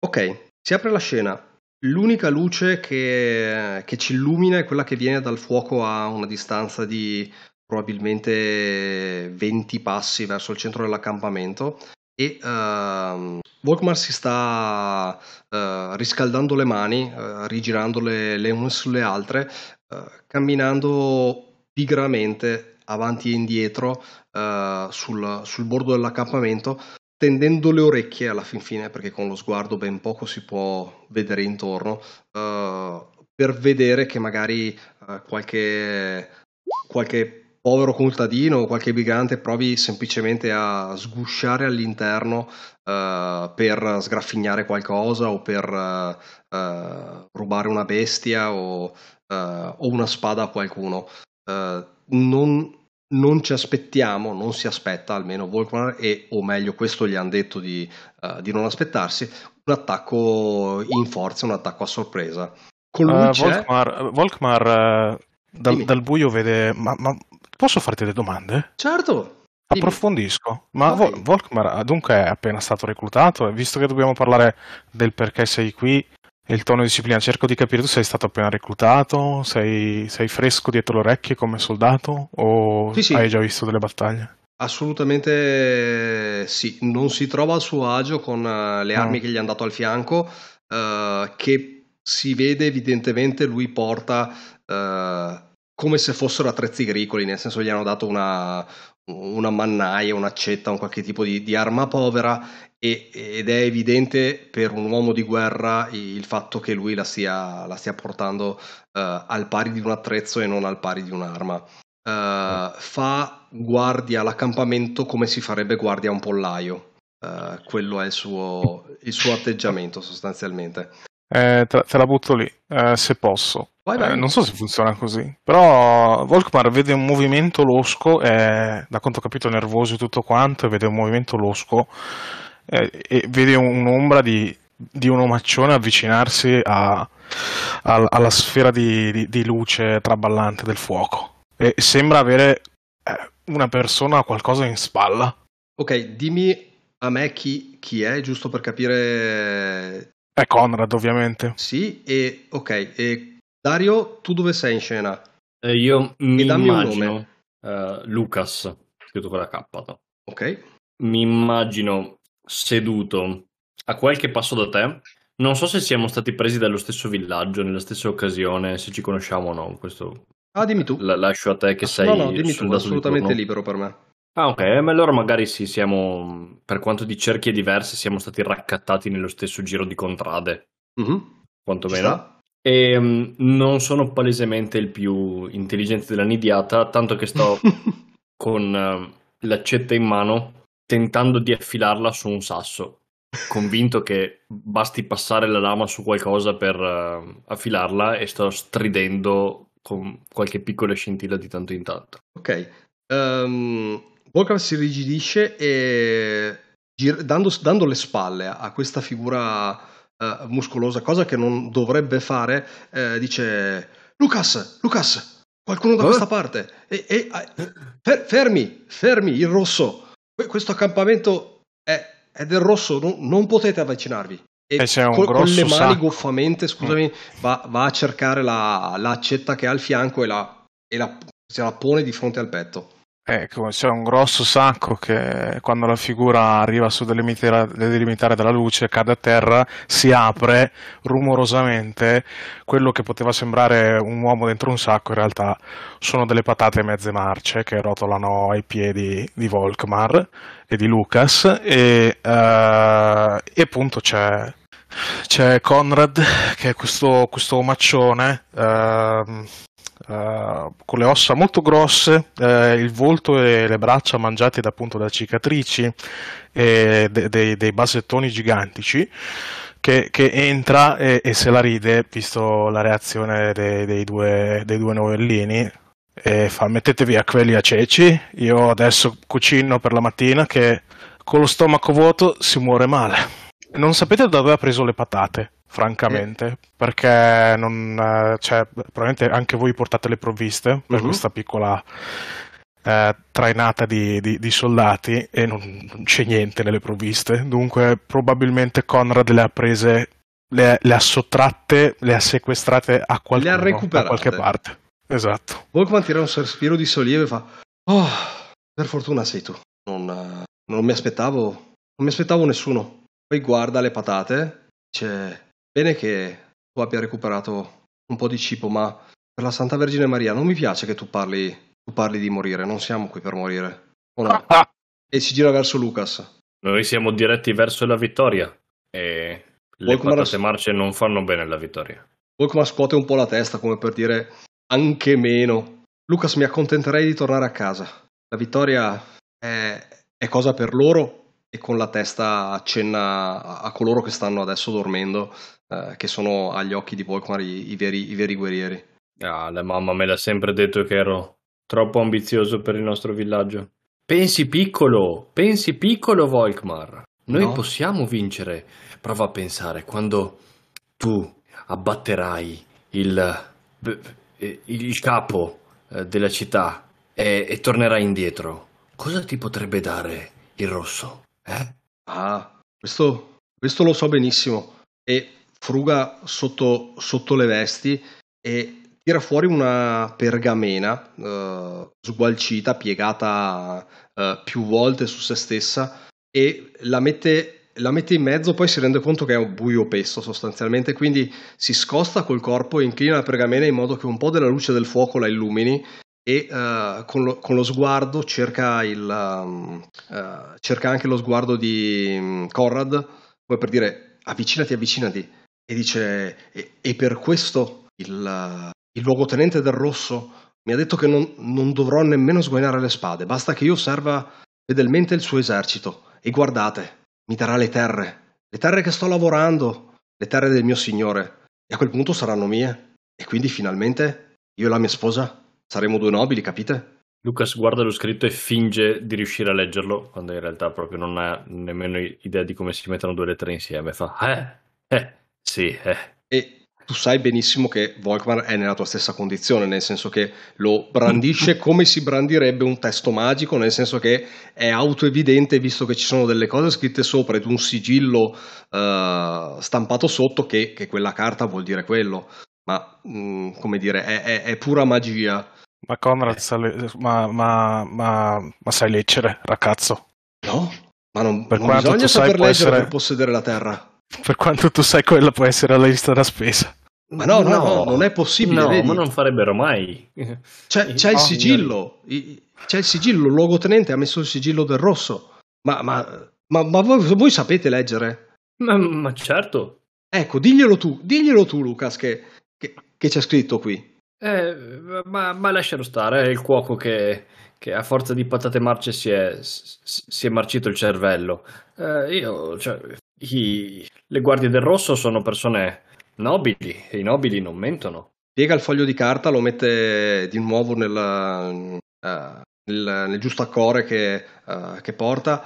Ok, si apre la scena. L'unica luce che ci illumina è quella che viene dal fuoco a una distanza di probabilmente 20 passi verso il centro dell'accampamento, e Volkmar si sta riscaldando le mani, rigirandole le une sulle altre, camminando pigramente avanti e indietro sul bordo dell'accampamento, tendendo le orecchie alla fin fine, perché con lo sguardo ben poco si può vedere intorno, per vedere che magari qualche povero contadino o qualche brigante provi semplicemente a sgusciare all'interno per sgraffignare qualcosa o per rubare una bestia o una spada a qualcuno. Non ci aspettiamo, non si aspetta, almeno Volkmar, o meglio questo gli hanno detto di non aspettarsi, un attacco in forza, un attacco a sorpresa. Con lui Volkmar dal buio vede... Ma posso farti delle domande? Certo. Approfondisco. Ma okay. Volkmar dunque è appena stato reclutato, e visto che dobbiamo parlare del perché sei qui e il tono di disciplina, cerco di capire, tu sei stato appena reclutato, sei fresco dietro le orecchie come soldato, o sì. Hai già visto delle battaglie? Assolutamente sì, non si trova al suo agio con le armi che gli hanno dato al fianco, che si vede evidentemente lui porta come se fossero attrezzi agricoli, nel senso gli hanno dato una mannaia, un'accetta, un qualche tipo di arma povera, ed è evidente per un uomo di guerra il fatto che lui la stia portando al pari di un attrezzo e non al pari di un'arma. Fa guardia all'accampamento come si farebbe guardia a un pollaio, quello è il suo atteggiamento sostanzialmente. Te la butto lì, se posso. Vai. Non so se funziona così, però Volkmar vede un movimento losco, da quanto ho capito nervoso e tutto quanto, e vede un movimento losco, e vede un'ombra di un omaccione avvicinarsi alla sfera di luce traballante del fuoco. E sembra avere una persona o qualcosa in spalla. Ok, dimmi a me chi è, giusto per capire. È Conrad, ovviamente. Sì, e ok. E Dario, tu dove sei in scena? Io mi immagino Lucas, scritto con la K. Ok. Mi immagino seduto a qualche passo da te. Non so se siamo stati presi dallo stesso villaggio, nella stessa occasione, se ci conosciamo o no, questo. Ah, dimmi tu. Lascio a te che sei... No, dimmi tu, assolutamente libero per me. Ah, ok, ma allora magari sì, siamo... Per quanto di cerchie diverse, siamo stati raccattati nello stesso giro di contrade. Mm-hmm. Quanto meno. E non sono palesemente il più intelligente della nidiata, tanto che sto con l'accetta in mano, tentando di affilarla su un sasso, convinto che basti passare la lama su qualcosa per affilarla, e sto stridendo con qualche piccola scintilla di tanto in tanto. Ok, Volkmar si irrigidisce e dando le spalle a questa figura muscolosa, cosa che non dovrebbe fare, dice: Lucas, qualcuno da questa parte, fermi il rosso, questo accampamento è del rosso, non potete avvicinarvi. E c'è un con le mani sacco. Goffamente, scusami, va a cercare l'accetta che ha al fianco e se la pone di fronte al petto. Ecco, c'è un grosso sacco che, quando la figura arriva sul delimitare della luce, cade a terra, si apre rumorosamente. Quello che poteva sembrare un uomo dentro un sacco, in realtà sono delle patate mezze marce che rotolano ai piedi di Volkmar e di Lucas, e appunto c'è Conrad, che è questo omaccione con le ossa molto grosse, il volto e le braccia mangiate da cicatrici e dei basettoni gigantici, che entra e se la ride, visto la reazione dei due novellini, e fa: mettete via quelli a ceci, io adesso cucino per la mattina, che con lo stomaco vuoto si muore male. Non sapete da dove ha preso le patate, francamente, perché non, cioè, probabilmente anche voi portate le provviste per questa piccola trainata di soldati, e non c'è niente nelle provviste, dunque probabilmente Conrad le ha prese, le ha sottratte, le ha sequestrate a qualcuno, le ha recuperate da qualche parte. Esatto. Volkman tira un sospiro di sollievo e fa: oh, per fortuna sei tu, non mi aspettavo nessuno. Poi guarda le patate, dice: bene che tu abbia recuperato un po' di cibo, ma per la Santa Vergine Maria non mi piace che tu parli di morire, non siamo qui per morire. No? E si gira verso Lucas. Noi siamo diretti verso la vittoria, e le patate marce non fanno bene alla vittoria. Volkmar scuote un po' la testa, come per dire: anche meno. Lucas, mi accontenterei di tornare a casa. La vittoria è cosa per loro. E con la testa accenna a coloro che stanno adesso dormendo, che sono agli occhi di Volkmar i veri guerrieri. Ah, la mamma me l'ha sempre detto che ero troppo ambizioso per il nostro villaggio. Pensi piccolo Volkmar. Noi possiamo vincere. Prova a pensare, quando tu abbatterai il capo della città e tornerai indietro, cosa ti potrebbe dare il rosso? Ah, questo lo so benissimo. E fruga sotto le vesti e tira fuori una pergamena sgualcita, piegata più volte su se stessa, e la mette in mezzo. Poi si rende conto che è un buio opesto sostanzialmente, quindi si scosta col corpo e inclina la pergamena in modo che un po' della luce del fuoco la illumini, e con lo sguardo cerca anche lo sguardo di Conrad, come per dire avvicinati, e dice e per questo il luogotenente del Rosso mi ha detto che non dovrò nemmeno sguainare le spade, basta che io serva fedelmente il suo esercito, e guardate, mi darà le terre che sto lavorando, le terre del mio signore, e a quel punto saranno mie, e quindi finalmente io e la mia sposa saremo due nobili, capite? Lucas guarda lo scritto e finge di riuscire a leggerlo, quando in realtà proprio non ha nemmeno idea di come si mettono due lettere insieme. Fa sì. E tu sai benissimo che Volkmar è nella tua stessa condizione, nel senso che lo brandisce come si brandirebbe un testo magico, nel senso che è autoevidente, visto che ci sono delle cose scritte sopra ed un sigillo stampato sotto, che quella carta vuol dire quello. Ma come dire, è pura magia. Ma Conrad sa ma sai leggere, ragazzo? No, ma non, per non bisogna saper leggere per possedere la terra. Per quanto tu sai, quella può essere la lista da spesa. Ma no, non è possibile. No, vedi? Ma non farebbero mai. C'è il sigillo. C'è il sigillo, il luogotenente ha messo il sigillo del Rosso. Ma voi sapete leggere? Ma certo. Ecco, diglielo tu Lucas, che c'è scritto qui. Ma lascialo stare, è il cuoco che a forza di patate marce si è marcito il cervello. Le guardie del Rosso sono persone nobili, e i nobili non mentono. Piega il foglio di carta, lo mette di nuovo nel giusto accore che porta.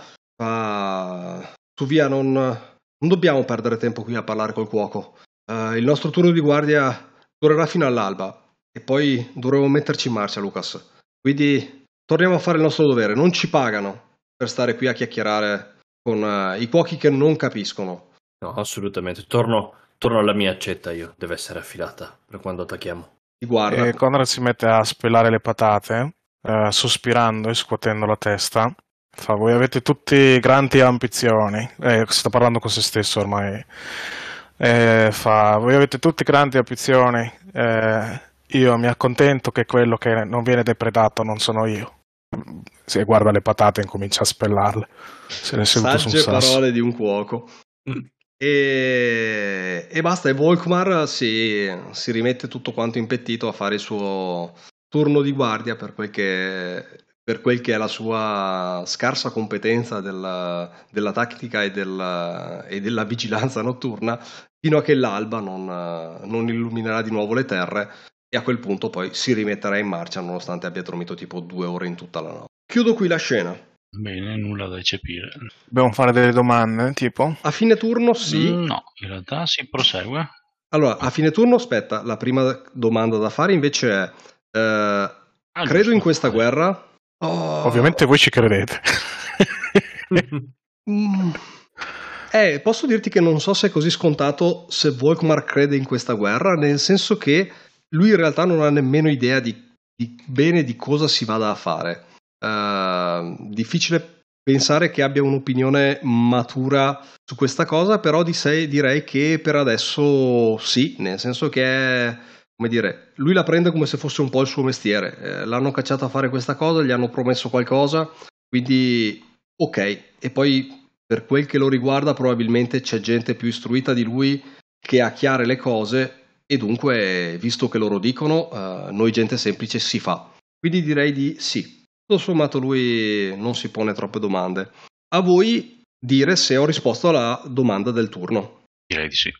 Tu via, non dobbiamo perdere tempo qui a parlare col cuoco. Il nostro turno di guardia durerà fino all'alba, e poi dovremo metterci in marcia, Lucas. Quindi torniamo a fare il nostro dovere. Non ci pagano per stare qui a chiacchierare con i cuochi che non capiscono. No, assolutamente. Torno alla mia accetta io. Deve essere affilata per quando attacchiamo. Ti guarda. E Conrad si mette a spelare le patate, sospirando e scuotendo la testa. Fa, voi avete tutti grandi ambizioni. Sta parlando con se stesso ormai. Voi avete tutti grandi ambizioni. Io mi accontento che quello che non viene depredato non sono io. Se guarda le patate e incomincia a spellarle. Se ne è seduto su un sasso. Sagge parole di un cuoco. E basta. E Volkmar si rimette tutto quanto impettito a fare il suo turno di guardia per quel che è la sua scarsa competenza della tattica e della vigilanza notturna, fino a che l'alba non illuminerà di nuovo le terre, e a quel punto poi si rimetterà in marcia, nonostante abbia dormito tipo 2 ore in tutta la notte. Chiudo qui la scena. Bene, nulla da eccepire. Dobbiamo fare delle domande, tipo? A fine turno sì. No, in realtà si prosegue. Allora, a fine turno, aspetta, la prima domanda da fare invece è... credo in questa guerra... Oh. Ovviamente voi ci credete. Posso dirti che non so se è così scontato se Volkmar crede in questa guerra, nel senso che lui in realtà non ha nemmeno idea di bene di cosa si vada a fare. Difficile pensare che abbia un'opinione matura su questa cosa, però di sé direi che per adesso sì, nel senso che è... Come dire, lui la prende come se fosse un po' il suo mestiere. L'hanno cacciato a fare questa cosa, gli hanno promesso qualcosa, quindi ok. E poi per quel che lo riguarda probabilmente c'è gente più istruita di lui che ha chiare le cose, e dunque, visto che loro dicono, noi gente semplice si fa. Quindi direi di sì. Tutto sommato lui non si pone troppe domande. A voi dire se ho risposto alla domanda del turno. Direi di sì.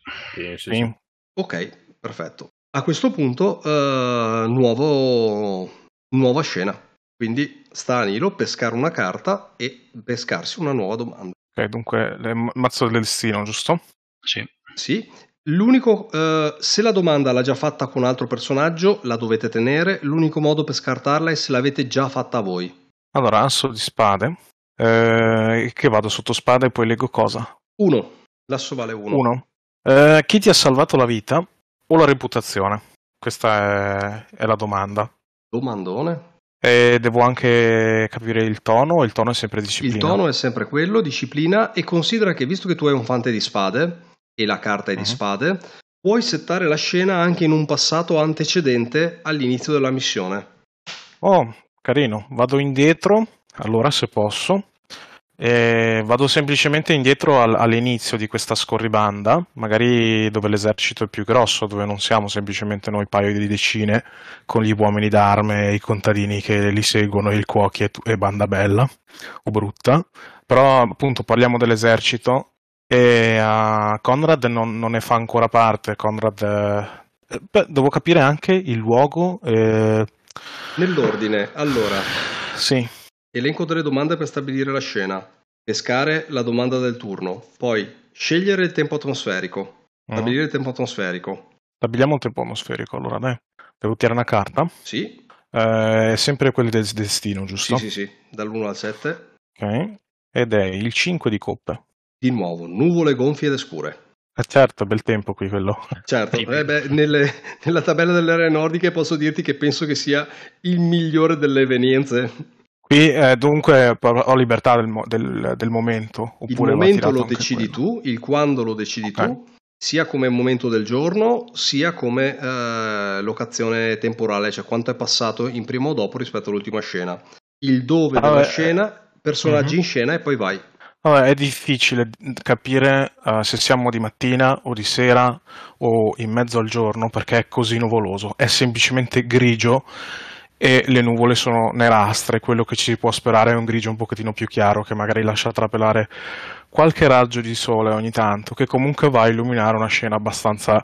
Sì. Ok, perfetto. A questo punto, nuova scena. Quindi sta a Nilo pescare una carta e pescarsi una nuova domanda. Ok, dunque mazzo del destino, giusto? Sì. L'unico, se la domanda l'ha già fatta con un altro personaggio, la dovete tenere. L'unico modo per scartarla è se l'avete già fatta voi. Allora, asso di spade. Che vado sotto spada e poi leggo cosa? 1. L'asso vale 1. Chi ti ha salvato la vita o la reputazione? Questa è la domanda. Domandone. E devo anche capire il tono è sempre disciplina. Il tono è sempre quello, disciplina, e considera che visto che tu hai un fante di spade e la carta è di spade, puoi settare la scena anche in un passato antecedente all'inizio della missione. Oh, carino, vado indietro, allora se posso, vado semplicemente indietro all'inizio di questa scorribanda, magari dove l'esercito è più grosso, dove non siamo semplicemente noi paio di decine con gli uomini d'arme, i contadini che li seguono, il cuochi e banda bella o brutta, però appunto parliamo dell'esercito e Conrad non ne fa ancora parte. Conrad, devo capire anche il luogo nell'ordine, allora sì. Elenco delle domande per stabilire la scena, pescare la domanda del turno, poi scegliere il tempo atmosferico, stabilire il tempo atmosferico. Stabiliamo il tempo atmosferico, allora dai. Devo tirare una carta? Sì. È sempre quello del destino, giusto? Sì, sì, sì, dall'1 al 7. Ok, ed è il 5 di coppe. Di nuovo, nuvole gonfie ed scure. Certo, bel tempo qui quello. Certo, nella tabella delle aree nordiche posso dirti che penso che sia il migliore delle evenienze. Qui dunque ho libertà del momento. Oppure il momento lo decidi tu, il quando lo decidi tu, sia come momento del giorno, sia come locazione temporale, cioè quanto è passato in prima o dopo rispetto all'ultima scena. Il dove della scena, personaggi in scena e poi vai. Vabbè, è difficile capire se siamo di mattina o di sera o in mezzo al giorno perché è così nuvoloso, è semplicemente grigio. E le nuvole sono nerastre, quello che ci si può sperare è un grigio un pochettino più chiaro che magari lascia trapelare qualche raggio di sole ogni tanto, che comunque va a illuminare una scena abbastanza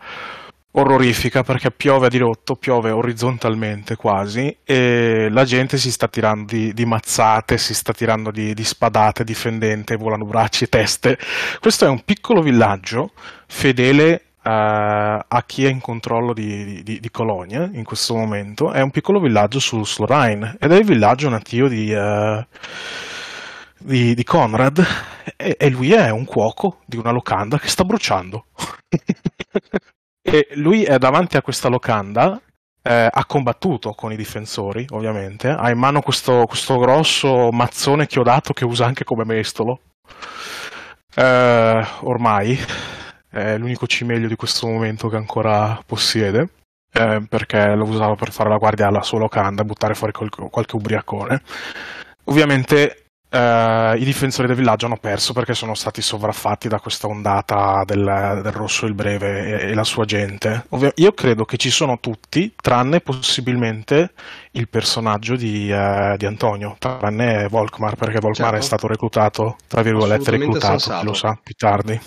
orrorifica perché piove a dirotto, piove orizzontalmente quasi, e la gente si sta tirando di mazzate, si sta tirando di spadate, di fendente, volano bracci e teste. Questo è un piccolo villaggio fedele a chi è in controllo di Colonia in questo momento. È un piccolo villaggio sul Rhine ed è il villaggio natio di Conrad, e lui è un cuoco di una locanda che sta bruciando e lui è davanti a questa locanda. Ha combattuto con i difensori, ovviamente ha in mano questo grosso mazzone chiodato che usa anche come mestolo, ormai è l'unico cimelio di questo momento che ancora possiede, perché lo usava per fare la guardia alla sua locanda e buttare fuori qualche ubriacone. Ovviamente i difensori del villaggio hanno perso perché sono stati sovraffatti da questa ondata del Rosso il Breve e la sua gente. Io credo che ci sono tutti, tranne possibilmente il personaggio di Antonio, tranne Volkmar, perché Volkmar è stato reclutato, tra virgolette reclutato, chi lo sa, più tardi.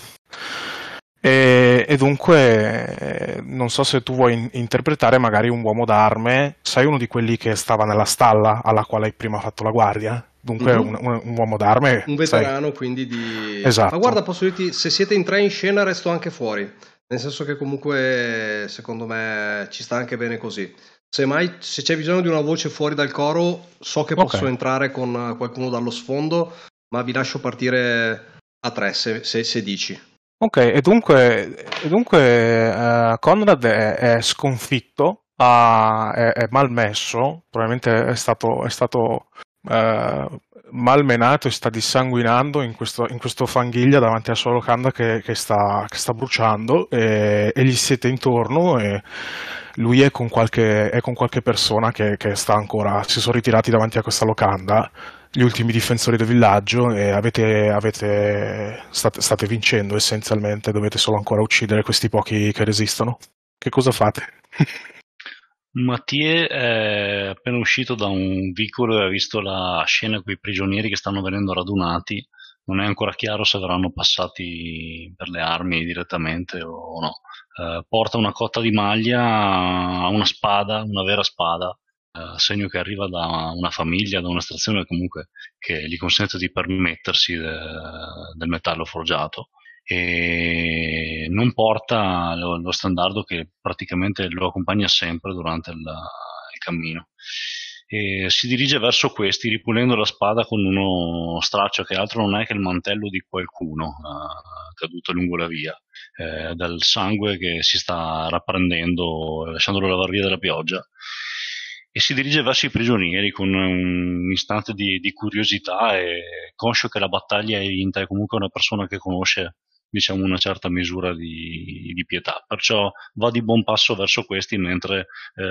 E dunque non so se tu vuoi interpretare magari un uomo d'arme, sai, uno di quelli che stava nella stalla alla quale hai prima fatto la guardia, dunque un uomo d'arme, un veterano, sai. Quindi di... Esatto. Ma guarda, posso dirti, se siete in tre in scena resto anche fuori, nel senso che comunque secondo me ci sta anche bene così. Semmai, se c'è bisogno di una voce fuori dal coro, so che posso entrare con qualcuno dallo sfondo, ma vi lascio partire a tre se dici. Ok, e dunque Conrad è sconfitto, è malmesso, probabilmente è stato malmenato e sta dissanguinando in questo fanghiglia davanti alla sua locanda che sta bruciando, e gli siete intorno e lui è con qualche persona che sta ancora, si sono ritirati davanti a questa locanda gli ultimi difensori del villaggio, e state vincendo essenzialmente, dovete solo ancora uccidere questi pochi che resistono. Che cosa fate? Mathieu è appena uscito da un vicolo e ha visto la scena con i prigionieri che stanno venendo radunati. Non è ancora chiaro se verranno passati per le armi direttamente o no. Porta una cotta di maglia, una spada, una vera spada, segno che arriva da una famiglia, da una stazione comunque che gli consente di permettersi del metallo forgiato, e non porta lo standardo che praticamente lo accompagna sempre durante il cammino. e si dirige verso questi ripulendo la spada con uno straccio che altro non è che il mantello di qualcuno caduto lungo la via, dal sangue che si sta rapprendendo lasciandolo lavar via dalla pioggia, e si dirige verso i prigionieri con un istante di curiosità e conscio che la battaglia è vinta, è comunque una persona che conosce, diciamo, una certa misura di pietà, perciò va di buon passo verso questi mentre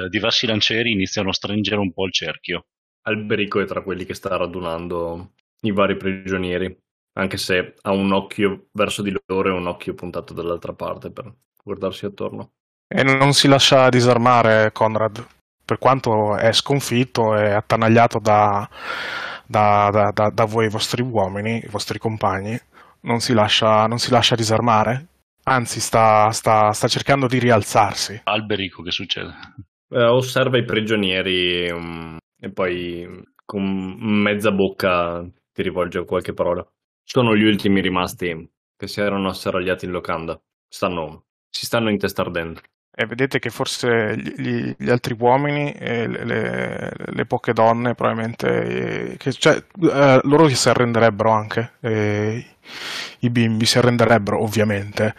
diversi lancieri iniziano a stringere un po' il cerchio. Alberico è tra quelli che sta radunando i vari prigionieri, anche se ha un occhio verso di loro e un occhio puntato dall'altra parte per guardarsi attorno. E non si lascia disarmare Conrad, per quanto è sconfitto e attanagliato da voi, i vostri uomini, i vostri compagni. Non si lascia disarmare, anzi sta cercando di rialzarsi. Alberico, che succede? Osserva i prigionieri e poi con mezza bocca ti rivolge qualche parola. Sono gli ultimi rimasti che si erano asserragliati in locanda, si stanno intestardendo. E vedete che forse gli altri uomini e le poche donne probabilmente, loro si arrenderebbero anche, i bimbi si arrenderebbero ovviamente,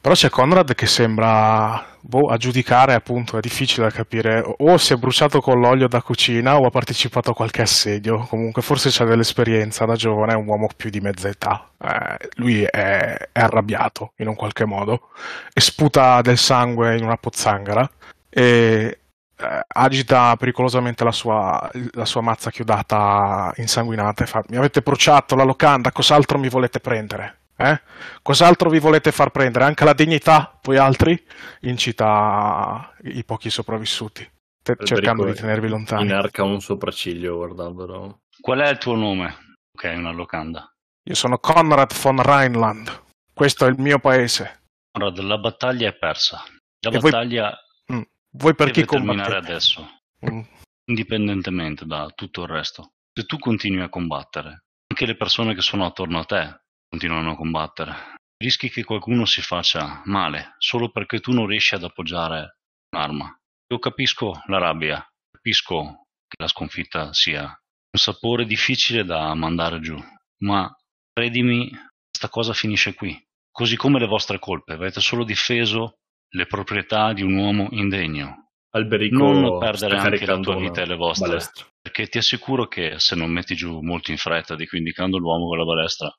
però c'è Conrad che sembra, a giudicare appunto è difficile da capire, o si è bruciato con l'olio da cucina o ha partecipato a qualche assedio, comunque forse c'ha dell'esperienza da giovane, è un uomo più di mezza età, lui è arrabbiato in un qualche modo e sputa del sangue in una pozzanghera e agita pericolosamente la sua mazza chiodata insanguinata e fa: mi avete bruciato la locanda, cos'altro mi volete prendere? Cos'altro vi volete far prendere? Anche la dignità, voi altri? Incita i pochi sopravvissuti, cercando di tenervi lontani. Inarca un sopracciglio guardandolo. Qual è il tuo nome? Ok, una locanda. Io sono Conrad von Rheinland. Questo è il mio paese. Conrad, la battaglia è persa. Voi per chi combattere adesso, indipendentemente da tutto il resto. Se tu continui a combattere, anche le persone che sono attorno a te continuano a combattere. Rischi che qualcuno si faccia male solo perché tu non riesci ad appoggiare un'arma. Io capisco la rabbia, capisco che la sconfitta sia un sapore difficile da mandare giù, ma credimi, questa cosa finisce qui. Così come le vostre colpe, avete solo difeso le proprietà di un uomo indegno. Alberico, non perdere anche la tua vita e le vostre, balestra. Perché ti assicuro che se non metti giù molto in fretta, dimenticando l'uomo con la balestra,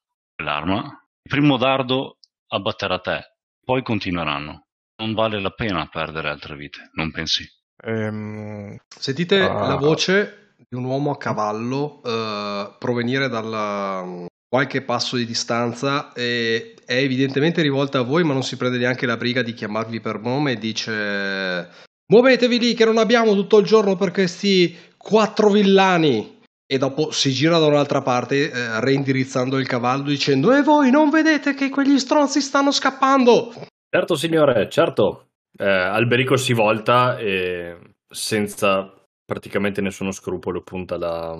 l'arma, il primo dardo abbatterà te, poi continueranno. Non vale la pena perdere altre vite, non pensi? Sentite la voce di un uomo a cavallo provenire da qualche passo di distanza e è evidentemente rivolta a voi, ma non si prende neanche la briga di chiamarvi per nome e dice: muovetevi lì che non abbiamo tutto il giorno per questi 4 villani. E dopo si gira da un'altra parte, reindirizzando il cavallo, dicendo: e voi non vedete che quegli stronzi stanno scappando? Certo signore, certo. Alberico si volta e senza praticamente nessuno scrupolo punta la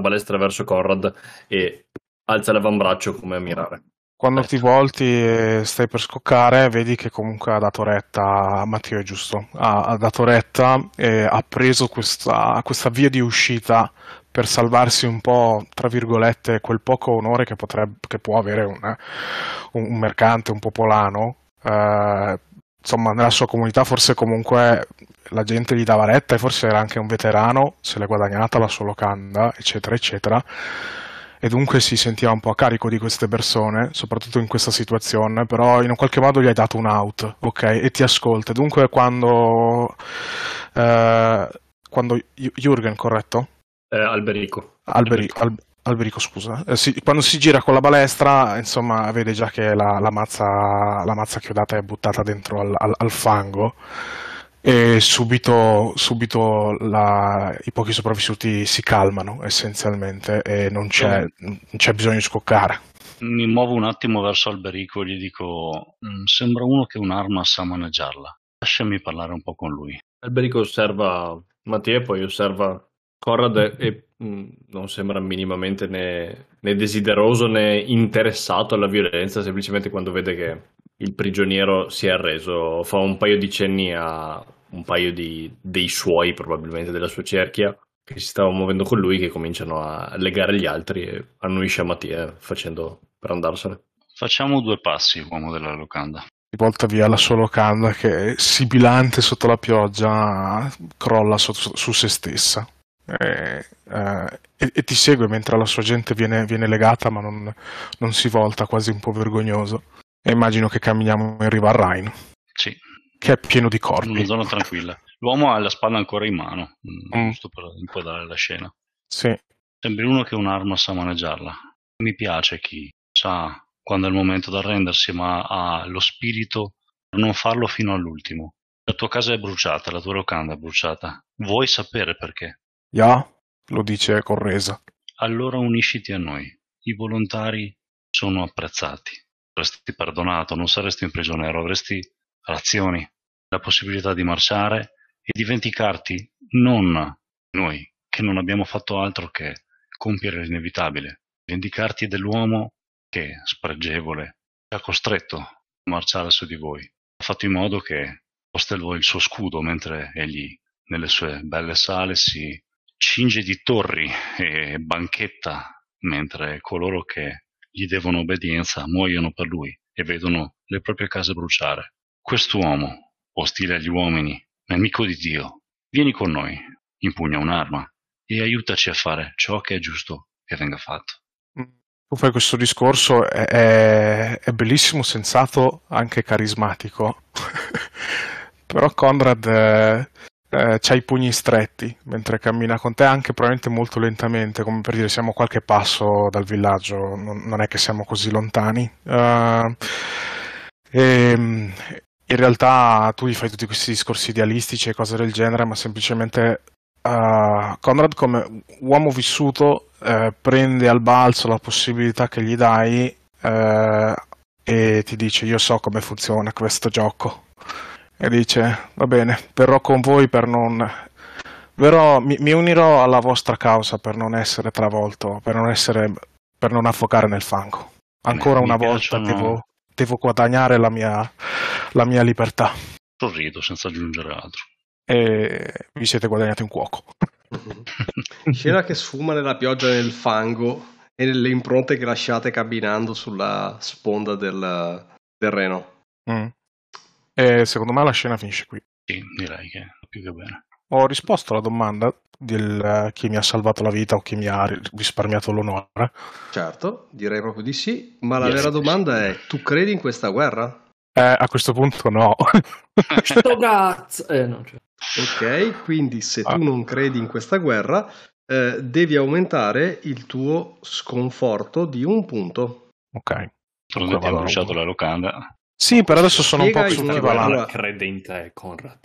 balestra verso Conrad e alza l'avambraccio come a mirare. Quando ti volti e stai per scoccare, vedi che comunque ha dato retta, Mathieu è giusto, ha dato retta e ha preso questa via di uscita per salvarsi un po', tra virgolette, quel poco onore che può avere un mercante, un popolano. Insomma, nella sua comunità forse comunque la gente gli dava retta e forse era anche un veterano, se l'è guadagnata la sua locanda, eccetera, eccetera. E dunque si sentiva un po' a carico di queste persone, soprattutto in questa situazione, però in un qualche modo gli hai dato un out, ok? E ti ascolta. Dunque quando Jürgen, corretto? Alberico, scusa. Quando si gira con la balestra, insomma, vede già che la mazza chiodata è buttata dentro al fango. E subito i pochi sopravvissuti si calmano essenzialmente e non c'è bisogno di scoccare. Mi muovo un attimo verso Alberico e gli dico: sembra uno che un'arma sa maneggiarla, lasciami parlare un po' con lui. Alberico osserva Mattia, poi osserva Conrad e non sembra minimamente né desideroso né interessato alla violenza, semplicemente quando vede che il prigioniero si è arreso fa un paio di cenni a un paio dei suoi, probabilmente della sua cerchia, che si stava muovendo con lui, che cominciano a legare gli altri e annuisce a Mathieu facendo per andarsene. Facciamo due passi, uomo della locanda. Si volta via la sua locanda che, sibilante sotto la pioggia, crolla su se stessa e ti segue mentre la sua gente viene legata, ma non si volta, quasi un po' vergognoso. E immagino che camminiamo in riva al Rhine. Sì. Che è pieno di corpi. Una zona tranquilla. L'uomo ha la spada ancora in mano, giusto per inquadrare la scena. Sì. Sembri uno che un'arma sa maneggiarla. Mi piace chi sa quando è il momento di arrendersi, ma ha lo spirito per non farlo fino all'ultimo. La tua casa è bruciata, la tua locanda è bruciata. Vuoi sapere perché? Yeah, lo dice con resa. Allora unisciti a noi. I volontari sono apprezzati. Saresti perdonato, non saresti in prigioniero, avresti razioni, la possibilità di marciare e di vendicarti non noi, che non abbiamo fatto altro che compiere l'inevitabile, vendicarti dell'uomo che, spregevole, ci ha costretto a marciare su di voi. Ha fatto in modo che poste voi il suo scudo, mentre egli, nelle sue belle sale, si cinge di torri e banchetta, mentre coloro che gli devono obbedienza muoiono per lui e vedono le proprie case bruciare. Quest'uomo, ostile agli uomini, nemico di Dio, vieni con noi, impugna un'arma e aiutaci a fare ciò che è giusto che venga fatto. Tu fai questo discorso, è bellissimo, sensato, anche carismatico. Però Conrad c'ha i pugni stretti mentre cammina con te, anche probabilmente molto lentamente, come per dire siamo a qualche passo dal villaggio, non è che siamo così lontani. In realtà tu gli fai tutti questi discorsi idealistici e cose del genere, ma semplicemente Conrad, come uomo vissuto, prende al balzo la possibilità che gli dai e ti dice: io so come funziona questo gioco. E dice: va bene, verrò con voi per non... mi unirò alla vostra causa per non essere travolto, per non affocare nel fango. Ancora una volta devo guadagnare la mia libertà. Sorrido senza aggiungere altro. E vi siete guadagnati un cuoco. Scena che sfuma nella pioggia, nel fango e nelle impronte che lasciate camminando sulla sponda del Reno. E secondo me la scena finisce qui. Sì, direi che più che bene. Ho risposto alla domanda del chi mi ha salvato la vita o chi mi ha risparmiato l'onore. Certo, direi proprio di sì. Ma la vera domanda è: tu credi in questa guerra? A questo punto no. No, cioè. Ok, quindi se tu non credi in questa guerra, devi aumentare il tuo sconforto di un punto. Ok. Tornati ha bruciato la locanda. Sì, per adesso sono un po' succhivalano. Crede in te, Conrad.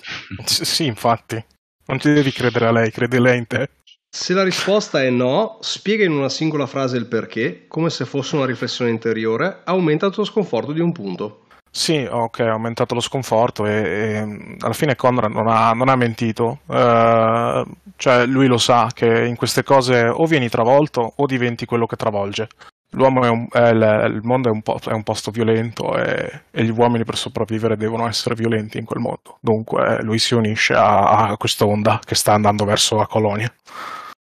Sì, infatti. Non ti devi credere a lei, crede lei in te. Se la risposta è no, spiega in una singola frase il perché, come se fosse una riflessione interiore, aumenta il tuo sconforto di un punto. Sì, ok, ha aumentato lo sconforto e alla fine Conrad non ha mentito, cioè lui lo sa che in queste cose o vieni travolto o diventi quello che travolge. L'uomo il mondo è un posto violento e gli uomini per sopravvivere devono essere violenti in quel modo, dunque lui si unisce a questa onda che sta andando verso la colonia.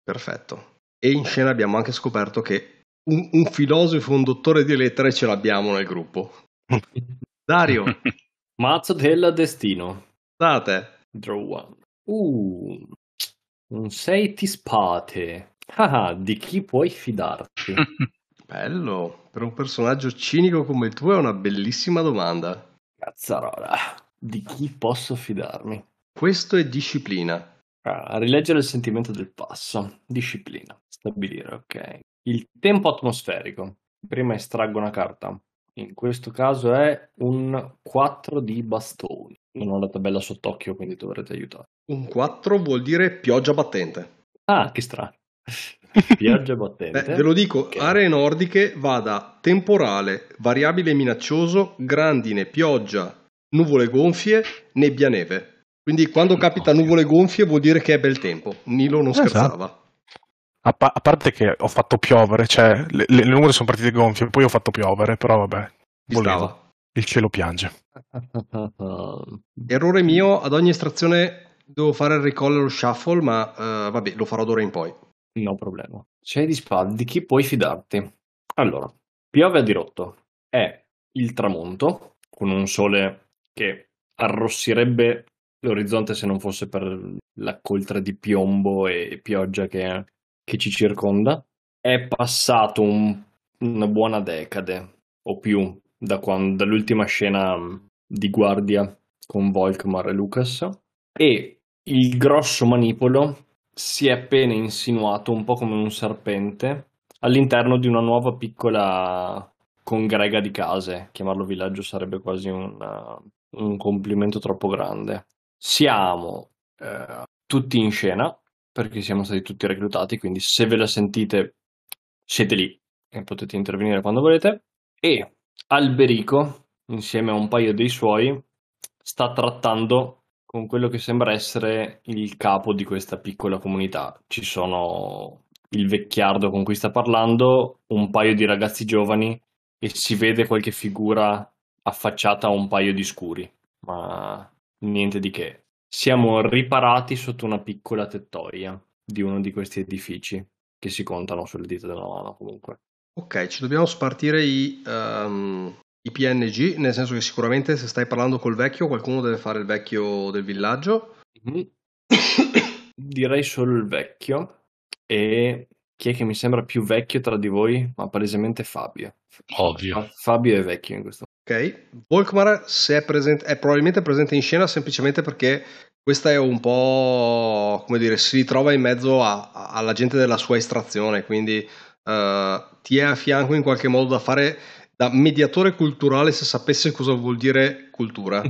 Perfetto, e in scena abbiamo anche scoperto che un filosofo, un dottore di lettere ce l'abbiamo nel gruppo. Dario. Mazzo del destino. Date. Draw one. Un 6 ti spate. Di chi puoi fidarti? Bello. Per un personaggio cinico come il tuo è una bellissima domanda. Cazzarola. Di chi posso fidarmi? Questo è disciplina. A rileggere il sentimento del passo. Disciplina. Stabilire, ok. Il tempo atmosferico. Prima estraggo una carta. In questo caso è un 4 di bastoni. Non ho la tabella sott'occhio, quindi dovrete aiutare. Un 4 vuol dire pioggia battente. Ah, che strano. Pioggia battente. Ve lo dico, okay. Aree nordiche va da temporale, variabile minaccioso, grandine, pioggia, nuvole gonfie, nebbia neve. Quindi quando capita nuvole gonfie vuol dire che è bel tempo. Nilo non scherzava. Esatto. A parte che ho fatto piovere, cioè le nuvole sono partite gonfie, poi ho fatto piovere, però vabbè, il cielo piange. Errore mio, ad ogni estrazione Devo fare il ricollo allo shuffle, ma vabbè, lo farò d'ora in poi. No problema. Sei di spade, di chi puoi fidarti? Allora, piove a dirotto. È il tramonto, con un sole che arrossirebbe l'orizzonte se non fosse per la coltre di piombo e pioggia che ci circonda. È passato una buona decade o più dall'ultima scena di guardia con Volkmar e Lucas, e il grosso manipolo si è appena insinuato un po' come un serpente all'interno di una nuova piccola congrega di case. Chiamarlo villaggio sarebbe quasi un complimento troppo grande. Siamo tutti in scena perché siamo stati tutti reclutati, quindi se ve la sentite siete lì e potete intervenire quando volete. E Alberico, insieme a un paio dei suoi, sta trattando con quello che sembra essere il capo di questa piccola comunità. Ci sono il vecchiardo con cui sta parlando, un paio di ragazzi giovani, e si vede qualche figura affacciata a un paio di scuri, ma niente di che. Siamo riparati sotto una piccola tettoia di uno di questi edifici che si contano sulle dita della mano comunque. Ok, ci dobbiamo spartire i PNG, nel senso che sicuramente se stai parlando col vecchio, qualcuno deve fare il vecchio del villaggio. Mm-hmm. Direi solo il vecchio. E chi è che mi sembra più vecchio tra di voi? Ma palesemente Fabio. Ovvio. Fabio è vecchio in questo. Ok, Volkmar se è presente, è probabilmente presente in scena semplicemente perché questa è un po', come dire, si ritrova in mezzo alla gente della sua estrazione, quindi ti è a fianco in qualche modo da fare da mediatore culturale, se sapesse cosa vuol dire cultura.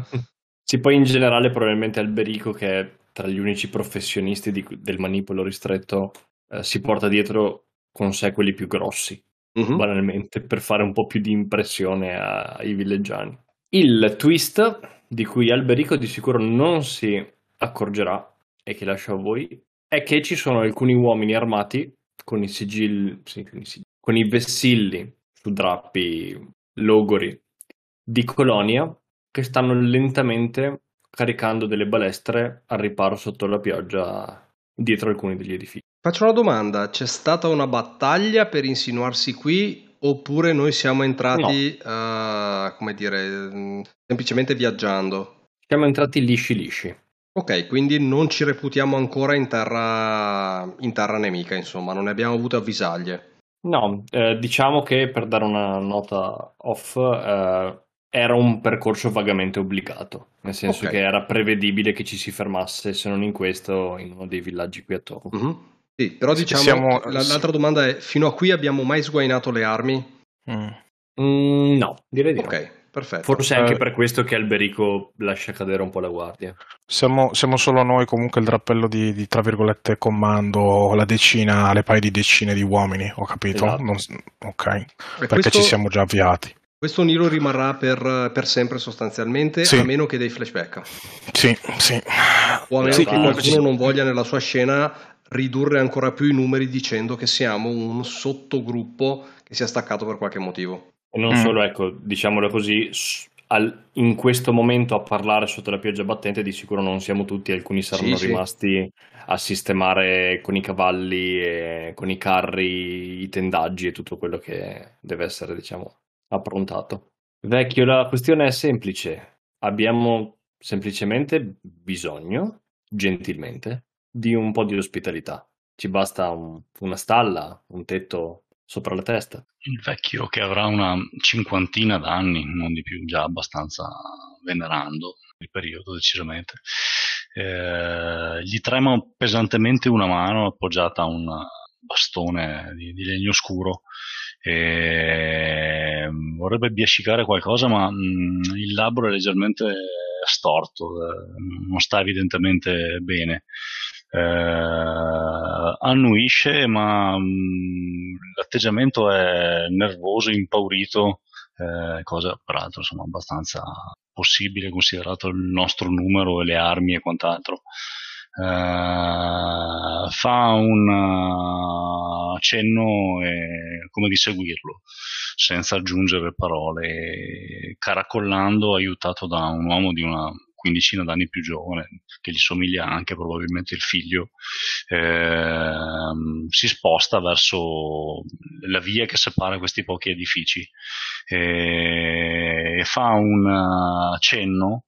Sì, poi in generale probabilmente Alberico, che è tra gli unici professionisti del manipolo ristretto, si porta dietro con sé quelli più grossi. Uh-huh. Banalmente, per fare un po' più di impressione ai villeggiani. Il twist di cui Alberico di sicuro non si accorgerà, e che lascio a voi, è che ci sono alcuni uomini armati con i vessilli su drappi logori di Colonia, che stanno lentamente caricando delle balestre al riparo sotto la pioggia dietro alcuni degli edifici. Faccio una domanda, c'è stata una battaglia per insinuarsi qui, oppure noi siamo entrati, no, semplicemente viaggiando? Siamo entrati lisci lisci. Ok, quindi non ci reputiamo ancora in terra nemica, insomma, non ne abbiamo avuto avvisaglie. No, diciamo che, per dare una nota off, era un percorso vagamente obbligato, nel senso che era prevedibile che ci si fermasse, se non in questo, in uno dei villaggi qui attorno. Mm-hmm. Sì, però diciamo, l'altra domanda è, fino a qui abbiamo mai sguainato le armi? No, direi di no. Ok, perfetto. Forse è anche per questo che Alberico lascia cadere un po' la guardia. Siamo solo noi, comunque il drappello di tra virgolette comando, le paio di decine di uomini, ho capito? Esatto. Perché ci siamo già avviati. Questo Nilo rimarrà per sempre sostanzialmente, sì. A meno che dei flashback. Sì. O a meno che qualcuno non voglia nella sua scena ridurre ancora più i numeri dicendo che siamo un sottogruppo che si è staccato per qualche motivo. E non solo, ecco, diciamolo così, in questo momento a parlare sotto la pioggia battente di sicuro non siamo tutti, alcuni saranno rimasti a sistemare con i cavalli, e con i carri, i tendaggi e tutto quello che deve essere, diciamo, approntato. Vecchio, la questione è semplice. Abbiamo semplicemente bisogno, gentilmente, di un po' di ospitalità. Ci basta una stalla, un tetto sopra la testa. Il vecchio, che avrà una 50ina d'anni, non di più, già abbastanza venerando il periodo decisamente, gli trema pesantemente una mano appoggiata a un bastone di legno scuro, e vorrebbe biascicare qualcosa, ma il labbro è leggermente storto, non sta evidentemente bene. Annuisce, ma l'atteggiamento è nervoso, impaurito, cosa peraltro insomma abbastanza possibile considerato il nostro numero e le armi e quant'altro. Fa un cenno come di seguirlo senza aggiungere parole, caracollando, aiutato da un uomo di una quindicina d'anni più giovane, che gli somiglia anche probabilmente il figlio, si sposta verso la via che separa questi pochi edifici e fa un cenno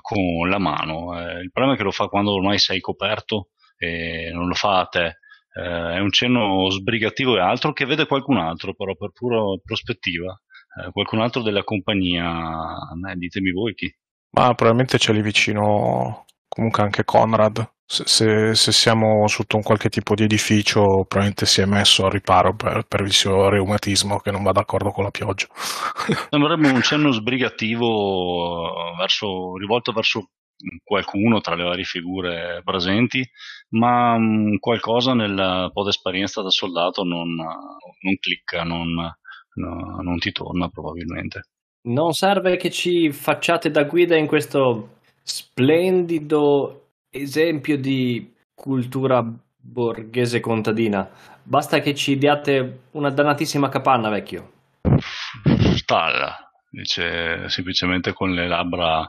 con la mano. Il problema è che lo fa quando ormai sei coperto e non lo fa a te. È un cenno sbrigativo e altro che vede qualcun altro, però per pura prospettiva, qualcun altro della compagnia. Ditemi voi chi. Ma probabilmente c'è lì vicino comunque anche Conrad. Se siamo sotto un qualche tipo di edificio, probabilmente si è messo al riparo per il suo reumatismo che non va d'accordo con la pioggia. Sembrerebbe un cenno sbrigativo rivolto verso qualcuno tra le varie figure presenti, ma qualcosa nella po' d'esperienza da soldato non clicca, non ti torna probabilmente. Non serve che ci facciate da guida in questo splendido esempio di cultura borghese contadina, basta che ci diate una dannatissima capanna, vecchio. Stalla, dice semplicemente con le labbra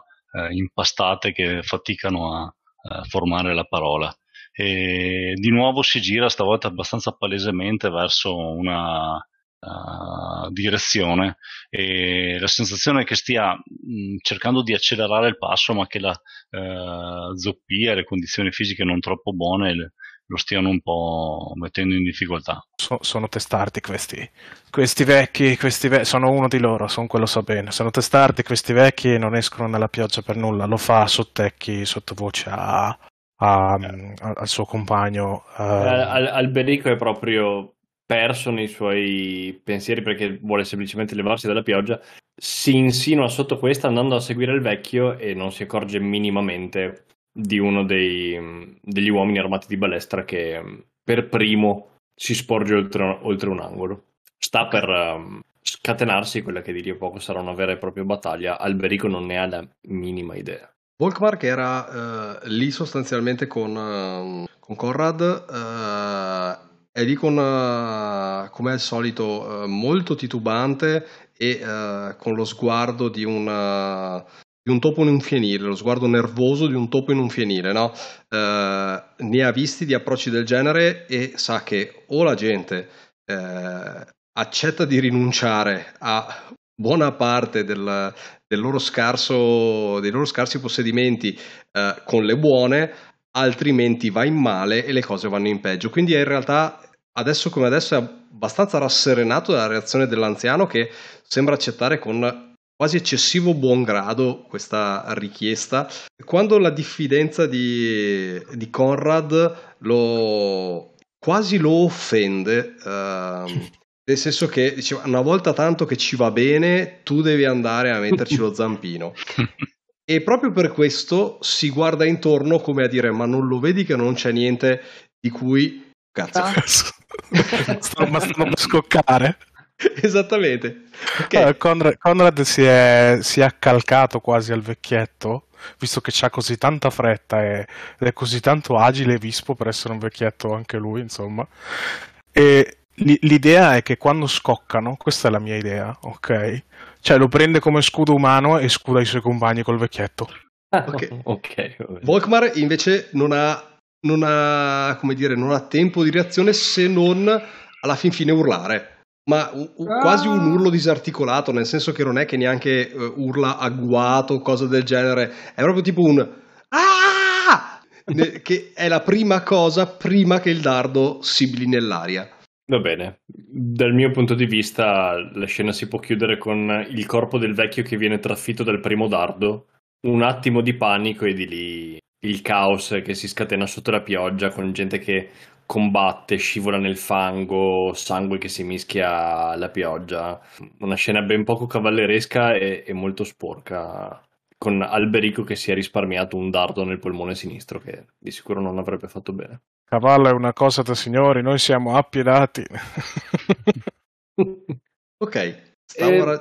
impastate che faticano a formare la parola, e di nuovo si gira, stavolta abbastanza palesemente, verso una direzione, e la sensazione è che stia cercando di accelerare il passo, ma che la zoppia e le condizioni fisiche non troppo buone lo stiano un po' mettendo in difficoltà. Sono testardi questi vecchi, sono uno di loro, sono quello, so bene. Sono testardi questi vecchi e non escono nella pioggia per nulla. Lo fa sottecchi, sottovoce al suo compagno. Alberico è proprio perso nei suoi pensieri, perché vuole semplicemente levarsi dalla pioggia. Si insinua sotto questa andando a seguire il vecchio e non si accorge minimamente di uno degli uomini armati di balestra che per primo si sporge oltre un angolo. Sta per scatenarsi quella che di lì a poco sarà una vera e propria battaglia. Alberico non ne ha la minima idea. Volkmar, che era lì sostanzialmente con Conrad, è lì come al solito molto titubante e con lo sguardo di un topo in un fienile, lo sguardo nervoso di un topo in un fienile, no? Ne ha visti di approcci del genere e sa che o la gente accetta di rinunciare a buona parte dei loro scarsi possedimenti con le buone, altrimenti va in male e le cose vanno in peggio. Quindi è in realtà, adesso come adesso, è abbastanza rasserenato dalla reazione dell'anziano, che sembra accettare con quasi eccessivo buon grado questa richiesta, quando la diffidenza di Conrad quasi lo offende, nel senso che diceva: una volta tanto che ci va bene, tu devi andare a metterci lo zampino. E proprio per questo si guarda intorno, come a dire: ma non lo vedi che non c'è niente di cui cazzo. Sto per scoccare. Esattamente. Okay. Allora, Conrad si è accalcato quasi al vecchietto, visto che c'ha così tanta fretta ed è così tanto agile e vispo per essere un vecchietto anche lui, insomma. E l'idea è che quando scoccano, questa è la mia idea, ok? Cioè lo prende come scudo umano e scuda i suoi compagni col vecchietto. Okay. Volkmar invece non ha, come dire, non ha tempo di reazione, se non alla fin fine urlare. Ma quasi un urlo disarticolato, nel senso che non è che neanche urla agguato o cosa del genere, è proprio tipo un "ah!", che è la prima cosa prima che il dardo sibili nell'aria. Va bene, dal mio punto di vista la scena si può chiudere con il corpo del vecchio che viene trafitto dal primo dardo, un attimo di panico e di lì il caos che si scatena sotto la pioggia, con gente che combatte, scivola nel fango, sangue che si mischia alla pioggia. Una scena ben poco cavalleresca e molto sporca, con Alberico che si è risparmiato un dardo nel polmone sinistro che di sicuro non avrebbe fatto bene. Cavallo è una cosa da signori, noi siamo appiedati. Ok,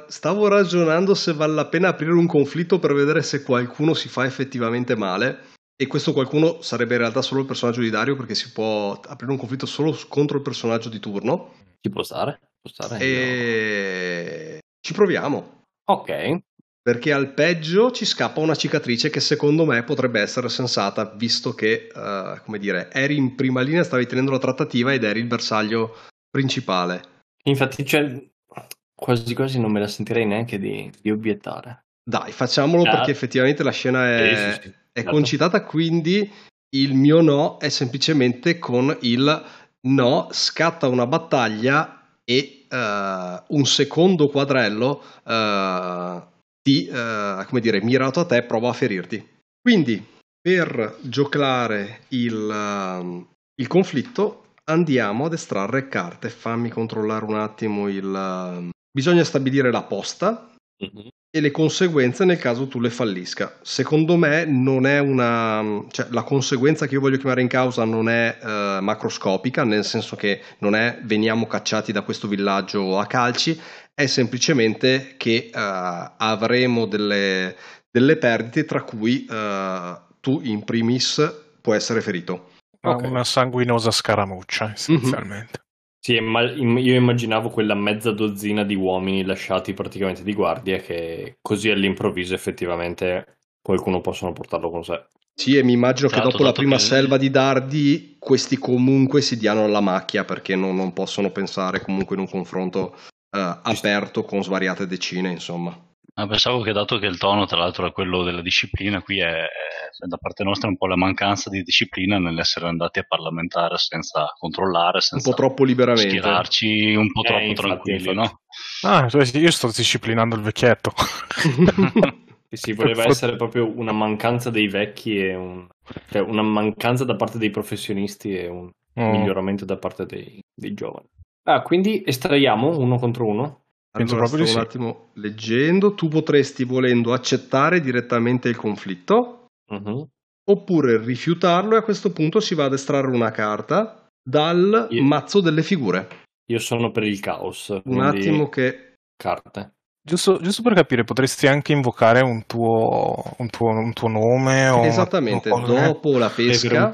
stavo ragionando se vale la pena aprire un conflitto per vedere se qualcuno si fa effettivamente male. E questo qualcuno sarebbe in realtà solo il personaggio di Dario, perché si può aprire un conflitto solo contro il personaggio di turno. Ci può stare? Ci proviamo. Ok. perché al peggio ci scappa una cicatrice che secondo me potrebbe essere sensata, visto che, come dire, eri in prima linea, stavi tenendo la trattativa ed eri il bersaglio principale. Infatti, cioè, quasi quasi non me la sentirei neanche di obiettare. Dai, facciamolo, perché effettivamente la scena è, sì, è concitata, quindi il mio no è semplicemente con il no, scatta una battaglia e un secondo quadrello come dire, mirato a te, prova a ferirti. Quindi, per giocare il conflitto, andiamo ad estrarre carte. Fammi controllare un attimo bisogna stabilire la posta e le conseguenze nel caso tu le fallisca. Secondo me non è cioè la conseguenza che io voglio chiamare in causa non è macroscopica, nel senso che non è veniamo cacciati da questo villaggio a calci, è semplicemente che avremo delle perdite, tra cui tu in primis puoi essere ferito. Okay. Una sanguinosa scaramuccia essenzialmente. Sì, ma io immaginavo quella mezza dozzina di uomini lasciati praticamente di guardia, che così all'improvviso effettivamente qualcuno possono portarlo con sé. Sì, e mi immagino che dopo la prima selva di dardi questi comunque si diano alla macchia, perché non possono pensare comunque in un confronto aperto con svariate decine, insomma. Ah, pensavo che, dato che il tono tra l'altro è quello della disciplina, qui è da parte nostra un po' la mancanza di disciplina nell'essere andati a parlamentare senza controllare, senza un po' troppo liberamente schierarci, un po' troppo tranquilli, no? Ah, io sto disciplinando il vecchietto. Sì, voleva essere proprio una mancanza dei vecchi e cioè una mancanza da parte dei professionisti e un miglioramento da parte dei giovani. Ah, quindi estraiamo uno contro uno? Allora, sto un attimo leggendo. Tu potresti, volendo, accettare direttamente il conflitto oppure rifiutarlo, e a questo punto si va ad estrarre una carta dal mazzo delle figure. Io sono per il caos. Un attimo che... Carte. Giusto per capire, potresti anche invocare un tuo nome? O esattamente, dopo la pesca...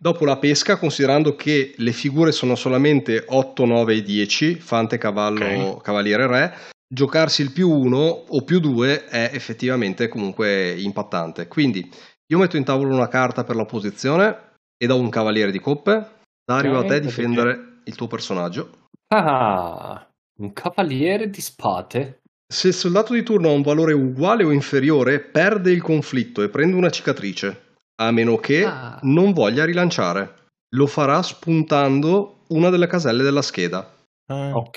Dopo la pesca, considerando che le figure sono solamente 8, 9 e 10, fante, cavallo, cavaliere, re, giocarsi il più 1 o più 2 è effettivamente comunque impattante. Quindi io metto in tavola una carta per l'opposizione e do un cavaliere di coppe. Dario, a te difendere il tuo personaggio. Ah, un cavaliere di spade. Se il soldato di turno ha un valore uguale o inferiore, perde il conflitto e prende una cicatrice. A meno che non voglia rilanciare. Lo farà spuntando una delle caselle della scheda. Ok.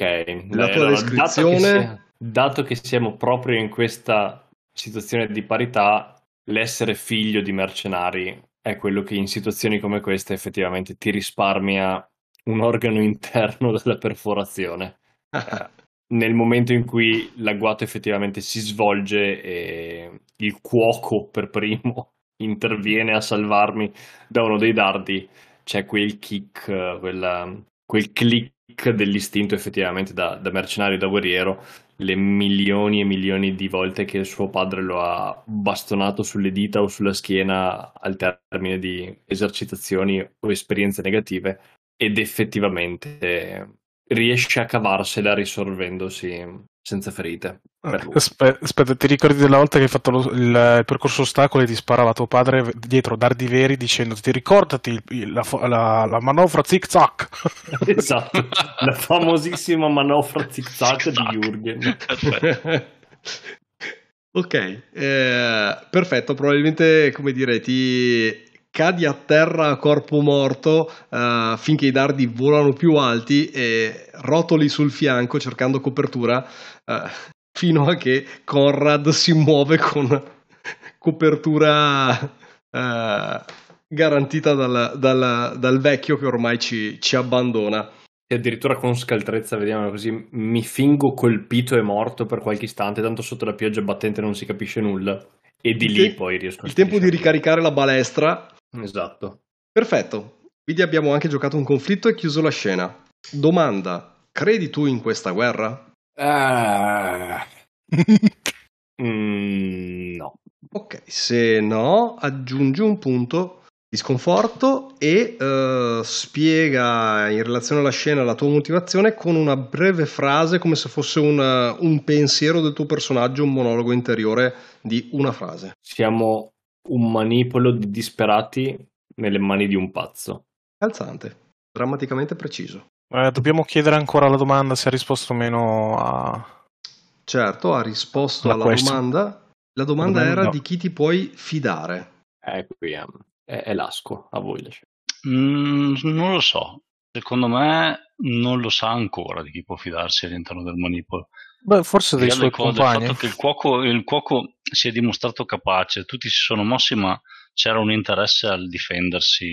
La tua descrizione... Dato che siamo proprio in questa situazione di parità, l'essere figlio di mercenari è quello che in situazioni come questa effettivamente ti risparmia un organo interno della perforazione. Nel momento in cui l'agguato effettivamente si svolge e il cuoco per primo interviene a salvarmi da uno dei dardi, c'è quel kick, quel click dell'istinto effettivamente da mercenario, da guerriero, le milioni e milioni di volte che suo padre lo ha bastonato sulle dita o sulla schiena al termine di esercitazioni o esperienze negative, ed effettivamente riesce a cavarsela risolvendosi senza ferite. Aspetta, ti ricordi della volta che hai fatto il percorso ostacoli e ti sparava tuo padre dietro dardi veri dicendo: ti ricordati la manovra zig zag? Esatto, la famosissima manovra zig zag di Jürgen. Ok, perfetto. Probabilmente, come dire, ti cadi a terra a corpo morto finché i dardi volano più alti, e rotoli sul fianco cercando copertura fino a che Conrad si muove con copertura garantita dal vecchio, che ormai ci abbandona. E addirittura con scaltrezza, vediamo così, mi fingo colpito e morto per qualche istante, tanto sotto la pioggia battente non si capisce nulla, e di lì poi riesco a il tempo di ricaricare la balestra. Esatto. Perfetto. Quindi abbiamo anche giocato un conflitto e chiuso la scena. Domanda: credi tu in questa guerra? No. Ok, se no aggiungi un punto di sconforto e spiega in relazione alla scena la tua motivazione con una breve frase, come se fosse un pensiero del tuo personaggio, un monologo interiore di una frase. Siamo un manipolo di disperati nelle mani di un pazzo. Calzante, drammaticamente preciso. Dobbiamo chiedere ancora la domanda se ha risposto o meno a... Certo, ha risposto alla domanda. La domanda era no. Di chi ti puoi fidare. Qui è l'asco, a voi. Non lo so, secondo me non lo sa ancora di chi può fidarsi all'interno del manipolo. Beh, forse dei suoi compagni. Il fatto che il cuoco si è dimostrato capace, tutti si sono mossi, ma c'era un interesse al difendersi,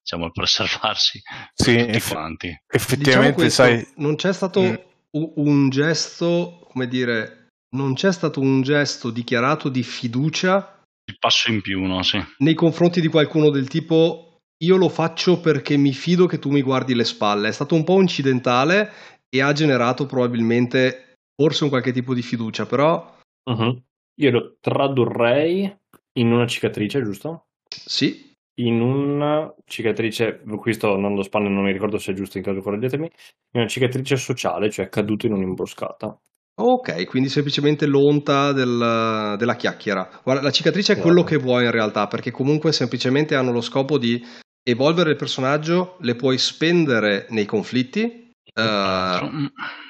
diciamo al preservarsi. Sì, tutti quanti. Effettivamente, diciamo questo, sai, non c'è stato un gesto, come dire, non c'è stato un gesto dichiarato di fiducia. Il passo in più, no? Sì. Nei confronti di qualcuno del tipo, io lo faccio perché mi fido che tu mi guardi le spalle. È stato un po' incidentale e ha generato probabilmente forse un qualche tipo di fiducia, però... Uh-huh. Io lo tradurrei in una cicatrice, giusto? Sì. In una cicatrice, questo non lo spanno, non mi ricordo se è giusto, in caso correggetemi, in una cicatrice sociale, cioè caduto in un'imboscata. Ok, quindi semplicemente l'onta della chiacchiera. Guarda, la cicatrice è quello che vuoi in realtà, perché comunque semplicemente hanno lo scopo di evolvere il personaggio, le puoi spendere nei conflitti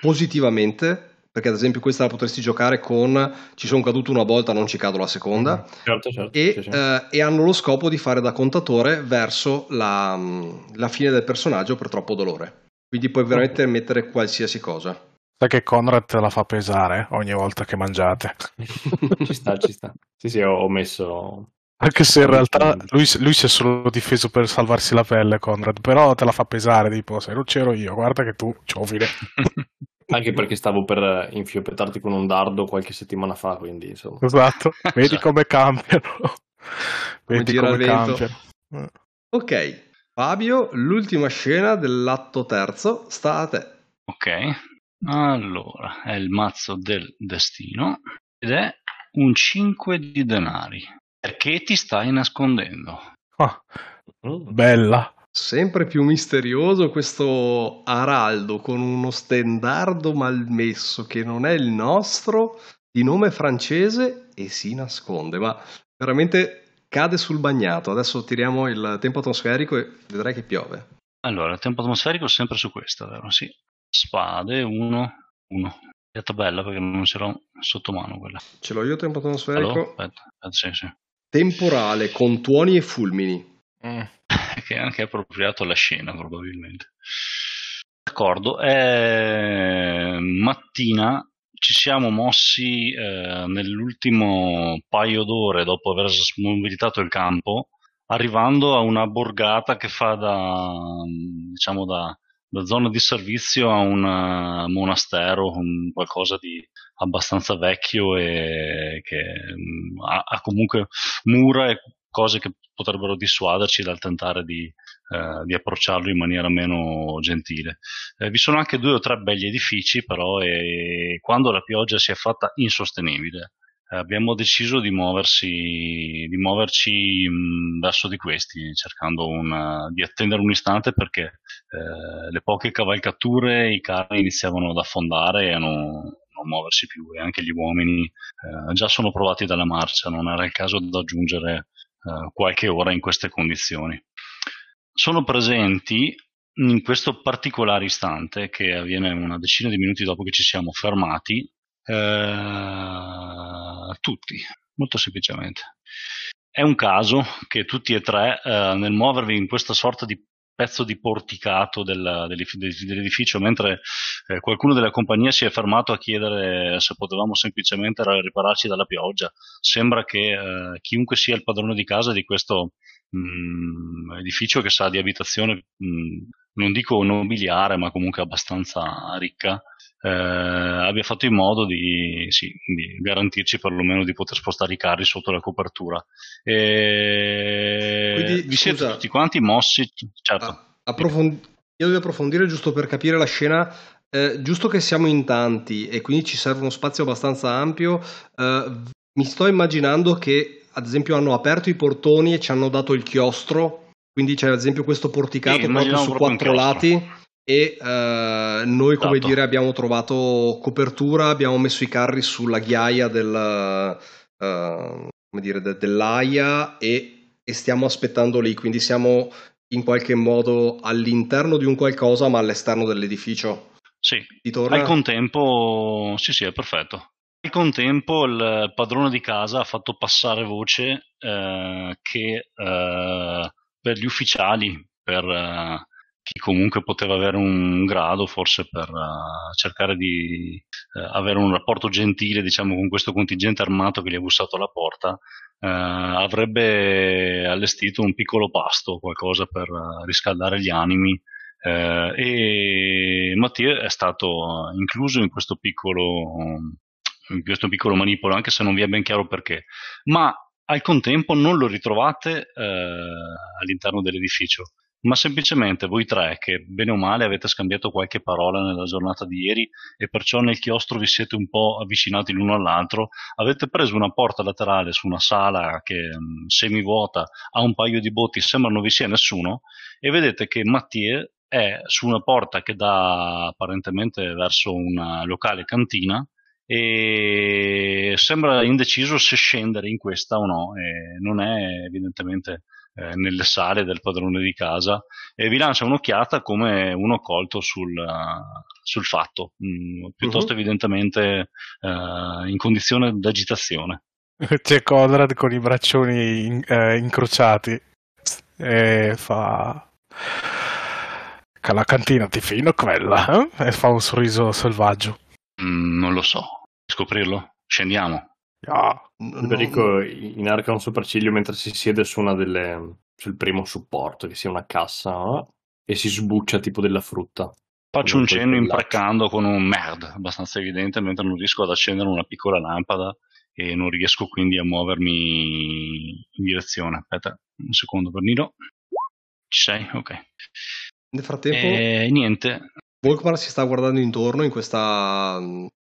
positivamente, perché ad esempio questa la potresti giocare con ci sono caduto una volta, non ci cado la seconda. Certo, sì. E hanno lo scopo di fare da contatore verso la fine del personaggio per troppo dolore. Quindi puoi veramente mettere qualsiasi cosa. Sai che Conrad te la fa pesare ogni volta che mangiate. Ci sta. Sì, ho messo... Anche se in realtà lui si è solo difeso per salvarsi la pelle, Conrad, però te la fa pesare, tipo, se non c'ero io, guarda che tu, ciofile. Anche perché stavo per infiopettarti con un dardo qualche settimana fa, quindi insomma... Esatto, vedi come cambiano. Vedi come cambiano. Ok, Fabio, l'ultima scena dell'atto terzo sta a te. Ok. Allora, è il mazzo del destino ed è un 5 di denari. Perché ti stai nascondendo? Ah, bella. Sempre più misterioso questo araldo con uno stendardo malmesso che non è il nostro, di nome francese, e si nasconde. Ma veramente cade sul bagnato. Adesso tiriamo il tempo atmosferico e vedrai che piove. Allora, il tempo atmosferico è sempre su questa, vero? Sì. Spade 1-1. È tabella perché non ce l'ho sotto mano quella. Ce l'ho io tempo atmosferico. Allora, aspetta, sì. Temporale con tuoni e fulmini. Che è anche appropriato alla scena probabilmente. D'accordo. Mattina ci siamo mossi nell'ultimo paio d'ore dopo aver smobilitato il campo, arrivando a una borgata che fa da zona di servizio a un monastero, qualcosa di abbastanza vecchio e che ha comunque mura e cose che potrebbero dissuaderci dal tentare di approcciarlo in maniera meno gentile. Vi sono anche 2 o 3 belli edifici, però, e quando la pioggia si è fatta insostenibile abbiamo deciso di muoverci verso di questi, cercando di attendere un istante perché le poche cavalcature, i carri iniziavano ad affondare e a non muoversi più, e anche gli uomini già sono provati dalla marcia, non era il caso di aggiungere qualche ora in queste condizioni. Sono presenti in questo particolare istante, che avviene una decina di minuti dopo che ci siamo fermati, tutti, molto semplicemente. È un caso che tutti e tre, nel muovervi in questa sorta di pezzo di porticato dell'edificio, mentre qualcuno della compagnia si è fermato a chiedere se potevamo semplicemente ripararci dalla pioggia, sembra che chiunque sia il padrone di casa di questo edificio, che sa di abitazione non dico nobiliare ma comunque abbastanza ricca, abbia fatto in modo di garantirci perlomeno di poter spostare i carri sotto la copertura. Quindi, vi siete tutti quanti mossi? Certo. Io devo approfondire giusto per capire la scena. Giusto che siamo in tanti e quindi ci serve uno spazio abbastanza ampio, mi sto immaginando che ad esempio hanno aperto i portoni e ci hanno dato il chiostro, quindi c'è ad esempio questo porticato proprio su quattro lati e noi come dire abbiamo trovato copertura, abbiamo messo i carri sulla ghiaia dell'aia e stiamo aspettando lì, quindi siamo in qualche modo all'interno di un qualcosa ma all'esterno dell'edificio. Sì, al contempo sì, è perfetto. Al contempo il padrone di casa ha fatto passare voce che per gli ufficiali, per chi comunque poteva avere un grado, forse per cercare di avere un rapporto gentile, diciamo, con questo contingente armato che gli ha bussato alla porta, avrebbe allestito un piccolo pasto, qualcosa per riscaldare gli animi. E Mathieu è stato incluso in questo piccolo manipolo, anche se non vi è ben chiaro perché, ma al contempo non lo ritrovate all'interno dell'edificio, ma semplicemente voi tre, che bene o male avete scambiato qualche parola nella giornata di ieri e perciò nel chiostro vi siete un po' avvicinati l'uno all'altro, avete preso una porta laterale su una sala che semivuota, ha un paio di botti, sembra non vi sia nessuno, e vedete che Mathieu è su una porta che dà apparentemente verso una locale cantina e sembra indeciso se scendere in questa o no, e non è evidentemente nelle sale del padrone di casa, e vi lancia un'occhiata come uno colto sul fatto, piuttosto evidentemente in condizione d'agitazione. C'è Conrad con i braccioni incrociati e fa: la cantina ti fino quella, eh? E fa un sorriso selvaggio. Non lo so, scoprirlo. Scendiamo. Alberico inarca un sopracciglio mentre si siede su una sul primo supporto, che sia una cassa, no? E si sbuccia tipo della frutta. Faccio un cenno imprecando con un merde abbastanza evidente, mentre non riesco ad accendere una piccola lampada e non riesco quindi a muovermi in direzione. Aspetta un secondo, Bernino. Ci sei? Ok. Nel frattempo niente. Volkmar si sta guardando intorno in questa,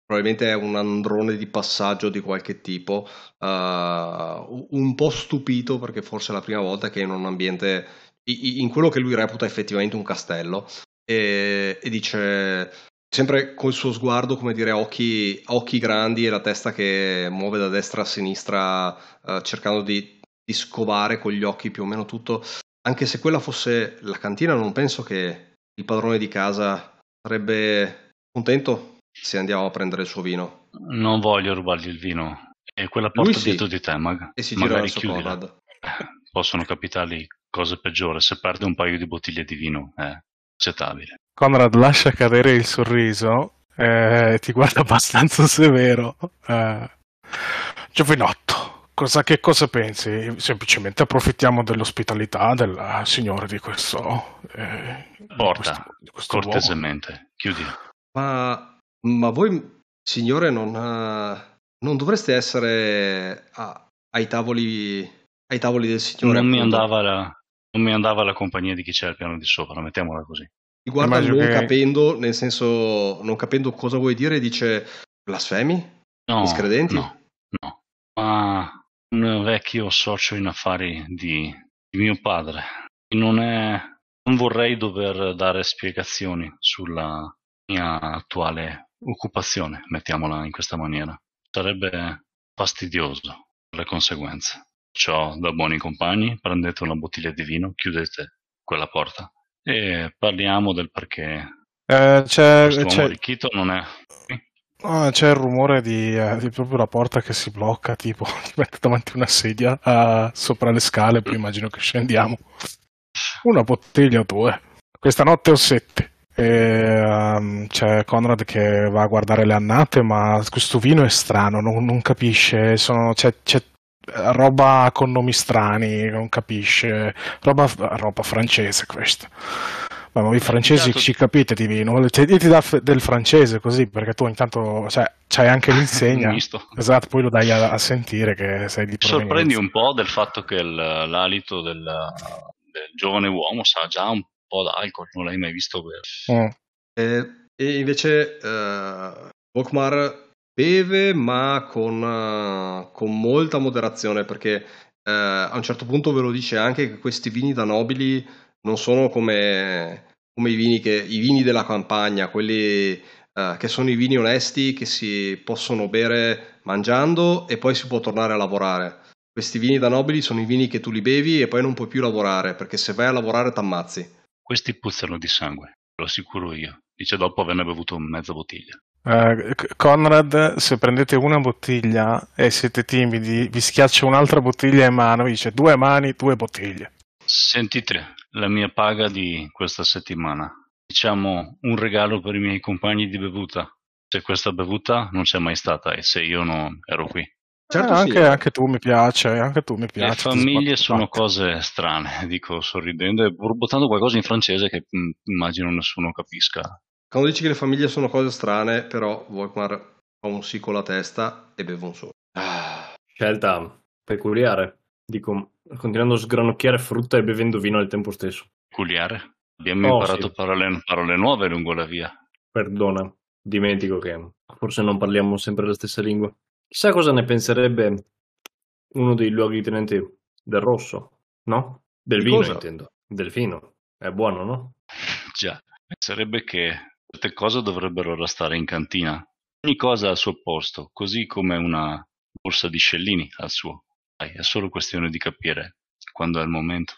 probabilmente è un androne di passaggio di qualche tipo, un po' stupito perché forse è la prima volta che è in un ambiente, in quello che lui reputa effettivamente un castello, e dice, sempre col suo sguardo, come dire, occhi grandi e la testa che muove da destra a sinistra, cercando di scovare con gli occhi più o meno tutto. Anche se quella fosse la cantina, non penso che il padrone di casa sarebbe contento se andiamo a prendere il suo vino. Non voglio rubargli il vino. E quella porta dietro di te, e si gira verso Conrad. Possono capitargli cose peggiori. Se perde un paio di bottiglie di vino è accettabile. Conrad lascia cadere il sorriso e ti guarda abbastanza severo. Giovinotto. Che cosa pensi? Semplicemente approfittiamo dell'ospitalità del signore di questo... porta, di questo cortesemente, uomo. Chiudi. Ma voi, signore, non dovreste essere ai tavoli del signore? Non mi andava la compagnia di chi c'è al piano di sopra, mettiamola così. Mi guarda capendo, nel senso, non capendo cosa vuoi dire, dice blasfemi? No, miscredenti? No. Ma un vecchio socio in affari di mio padre. Non vorrei dover dare spiegazioni sulla mia attuale occupazione, mettiamola in questa maniera. Sarebbe fastidioso per le conseguenze. Perciò, da buoni compagni, prendete una bottiglia di vino, chiudete quella porta e parliamo del perché questo uomo arricchito non è... c'è il rumore di proprio la porta che si blocca, tipo ti mette davanti una sedia sopra le scale, poi immagino che scendiamo. Una bottiglia o due. Questa notte ho sette. C'è Conrad che va a guardare le annate, ma questo vino è strano, non capisce, c'è roba con nomi strani, non capisce, roba francese questa. Ma voi francesi ci capite di vino, io ti dà del francese così, perché tu intanto c'hai anche l'insegna, esatto, poi lo dai a sentire che sei di provenienza. Sorprendi un po' del fatto che l'alito del giovane uomo sa già un po' d'alcol, non l'hai mai visto bere. E invece Volkmar beve ma con molta moderazione, perché a un certo punto ve lo dice anche che questi vini da nobili non sono come i vini della campagna, quelli che sono i vini onesti che si possono bere mangiando e poi si può tornare a lavorare. Questi vini da nobili sono i vini che tu li bevi e poi non puoi più lavorare, perché se vai a lavorare t'ammazzi. Questi puzzano di sangue, lo assicuro io. Dice dopo averne bevuto mezza bottiglia. Conrad, se prendete una bottiglia e siete timidi, vi schiaccia un'altra bottiglia in mano, dice 2 mani, 2 bottiglie. Sentite, la mia paga di questa settimana. Diciamo un regalo per i miei compagni di bevuta. Se questa bevuta non c'è mai stata e se io non ero qui. Certo, anche, sì. Anche tu mi piace, anche tu mi piace. Le famiglie sono cose strane, dico sorridendo e borbottando qualcosa in francese che immagino nessuno capisca. Quando dici che le famiglie sono cose strane, però Volkmar fa un sì con la testa e beve un solo. Scelta peculiare, dico, continuando a sgranocchiare frutta e bevendo vino al tempo stesso. Peculiare? Abbiamo imparato sì. parole nuove lungo la via. Perdona, dimentico che forse non parliamo sempre la stessa lingua. Chissà cosa ne penserebbe uno dei luogotenenti del rosso, no? Del vino, intendo. Del vino. È buono, no? Già, penserebbe che certe cose dovrebbero restare in cantina. Ogni cosa al suo posto, così come una borsa di scellini al suo. È solo questione di capire quando è il momento.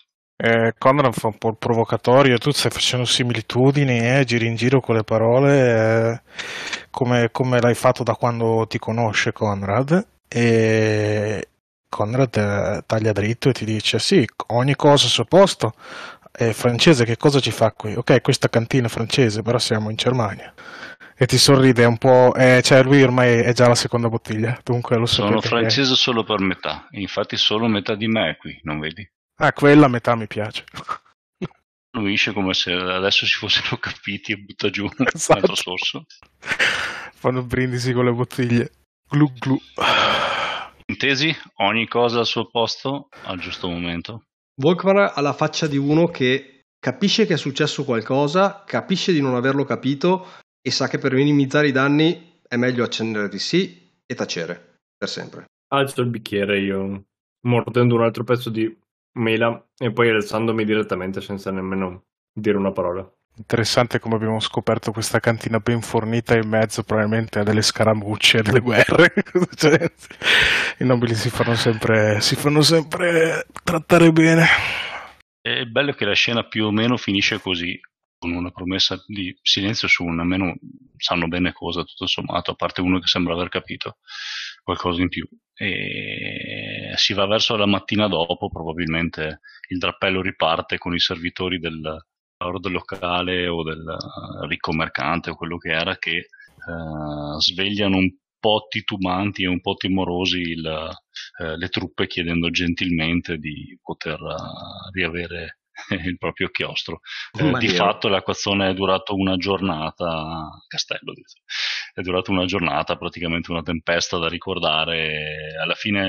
Conrad fa un po' il provocatorio, tu stai facendo similitudini, giri in giro con le parole, come l'hai fatto da quando ti conosce Conrad, e Conrad taglia dritto e ti dice sì, ogni cosa al suo posto, è francese, che cosa ci fa qui? Ok, questa cantina è francese, però siamo in Germania. E ti sorride un po', cioè lui ormai è già la seconda bottiglia, dunque lo so. Sono francese solo per metà, infatti solo metà di me è qui, non vedi? Ah, quella metà mi piace. Annuisce come se adesso si fossero capiti e butta giù un altro sorso. Fanno brindisi con le bottiglie. Glu glu. Intesi? Ogni cosa al suo posto, al giusto momento. Volkmar ha la faccia di uno che capisce che è successo qualcosa, capisce di non averlo capito e sa che per minimizzare i danni è meglio accendere di sì e tacere, per sempre. Alzo il bicchiere io, mordendo un altro pezzo di mela e poi alzandomi direttamente senza nemmeno dire una parola. Interessante come abbiamo scoperto questa cantina ben fornita in mezzo probabilmente a delle scaramucce, a delle guerre. Cioè, i nobili si fanno sempre trattare bene. È bello che la scena più o meno finisce così, con una promessa di silenzio su un almeno sanno bene cosa, tutto sommato, a parte uno che sembra aver capito qualcosa in più. E si va verso la mattina dopo, probabilmente il drappello riparte con i servitori del locale o del ricco mercante o quello che era, che svegliano un po' titubanti e un po' timorosi le truppe, chiedendo gentilmente di poter riavere il proprio chiostro. Di fatto l'acquazzone è durato una giornata, castello dice. È durata una giornata, praticamente una tempesta da ricordare. Alla fine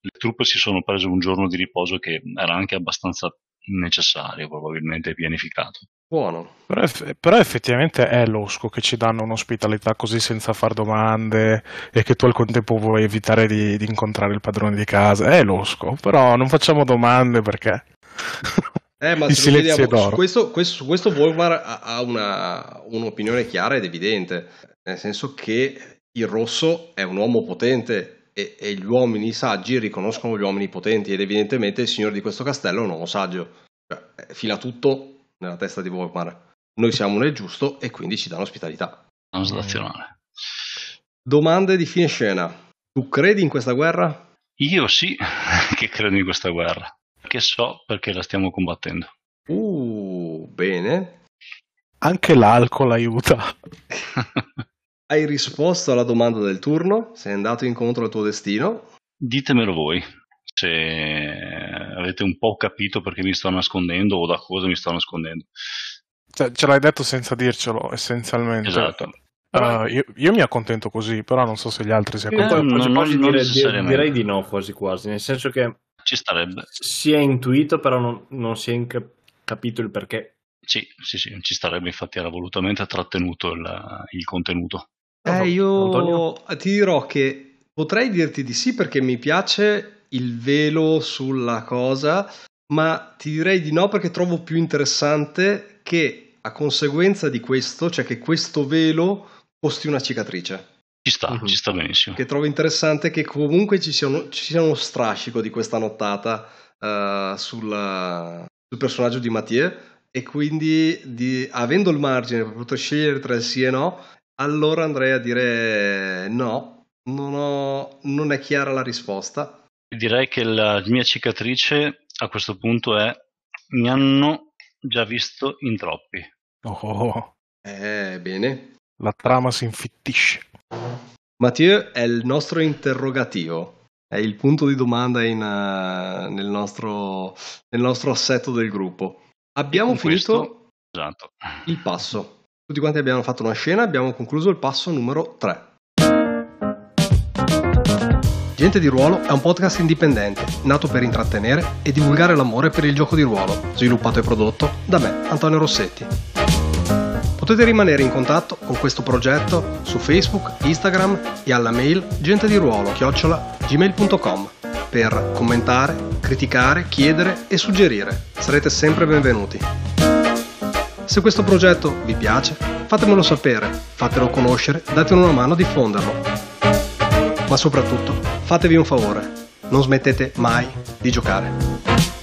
le truppe si sono prese un giorno di riposo che era anche abbastanza necessario, probabilmente pianificato. Buono. Però effettivamente è losco che ci danno un'ospitalità così senza far domande e che tu al contempo vuoi evitare di incontrare il padrone di casa. È losco, però non facciamo domande perché... ma il silenzio d'oro. Su questo Volkmar ha un'opinione chiara ed evidente, nel senso che il rosso è un uomo potente e gli uomini saggi riconoscono gli uomini potenti, ed evidentemente il signore di questo castello è un uomo saggio. Cioè, fila tutto nella testa di Volkmar. Noi siamo nel giusto e quindi ci danno ospitalità. Transazionale. Domande di fine scena. Tu credi in questa guerra? Io sì che credo in questa guerra. Che so perché la stiamo combattendo. Bene. Anche l'alcol aiuta. Hai risposto alla domanda del turno? Sei andato incontro al tuo destino? Ditemelo voi, se avete un po' capito perché mi sto nascondendo o da cosa mi sto nascondendo. Cioè, ce l'hai detto senza dircelo, essenzialmente. Esatto. Io mi accontento così, però non so se gli altri si accontentano. Direi di no, quasi quasi, nel senso che ci starebbe. Si è intuito, però non si è capito il perché. Sì, ci starebbe, infatti era volutamente trattenuto il contenuto. Io Antonio? Ti dirò che potrei dirti di sì perché mi piace il velo sulla cosa, ma ti direi di no perché trovo più interessante che a conseguenza di questo, cioè che questo velo costi una cicatrice. Ci sta benissimo. Che trovo interessante che comunque ci sia uno strascico di questa nottata sul personaggio di Mathieu, e quindi avendo il margine per poter scegliere tra il sì e no, allora andrei a dire no, non è chiara la risposta. Direi che la mia cicatrice a questo punto è: mi hanno già visto in troppi. Bene. La trama si infittisce. Mathieu è il nostro interrogativo, è il punto di domanda nel nostro assetto del gruppo. Abbiamo finito questo, il passo. Tutti quanti abbiamo fatto una scena, abbiamo concluso il passo numero 3. Gente di Ruolo è un podcast indipendente, nato per intrattenere e divulgare l'amore per il gioco di ruolo, sviluppato e prodotto da me, Antonio Rossetti. Potete rimanere in contatto con questo progetto su Facebook, Instagram e alla mail gentediruolo@gmail.com per commentare, criticare, chiedere e suggerire. Sarete sempre benvenuti. Se questo progetto vi piace, fatemelo sapere, fatelo conoscere, datene una mano a diffonderlo. Ma soprattutto, fatevi un favore, non smettete mai di giocare.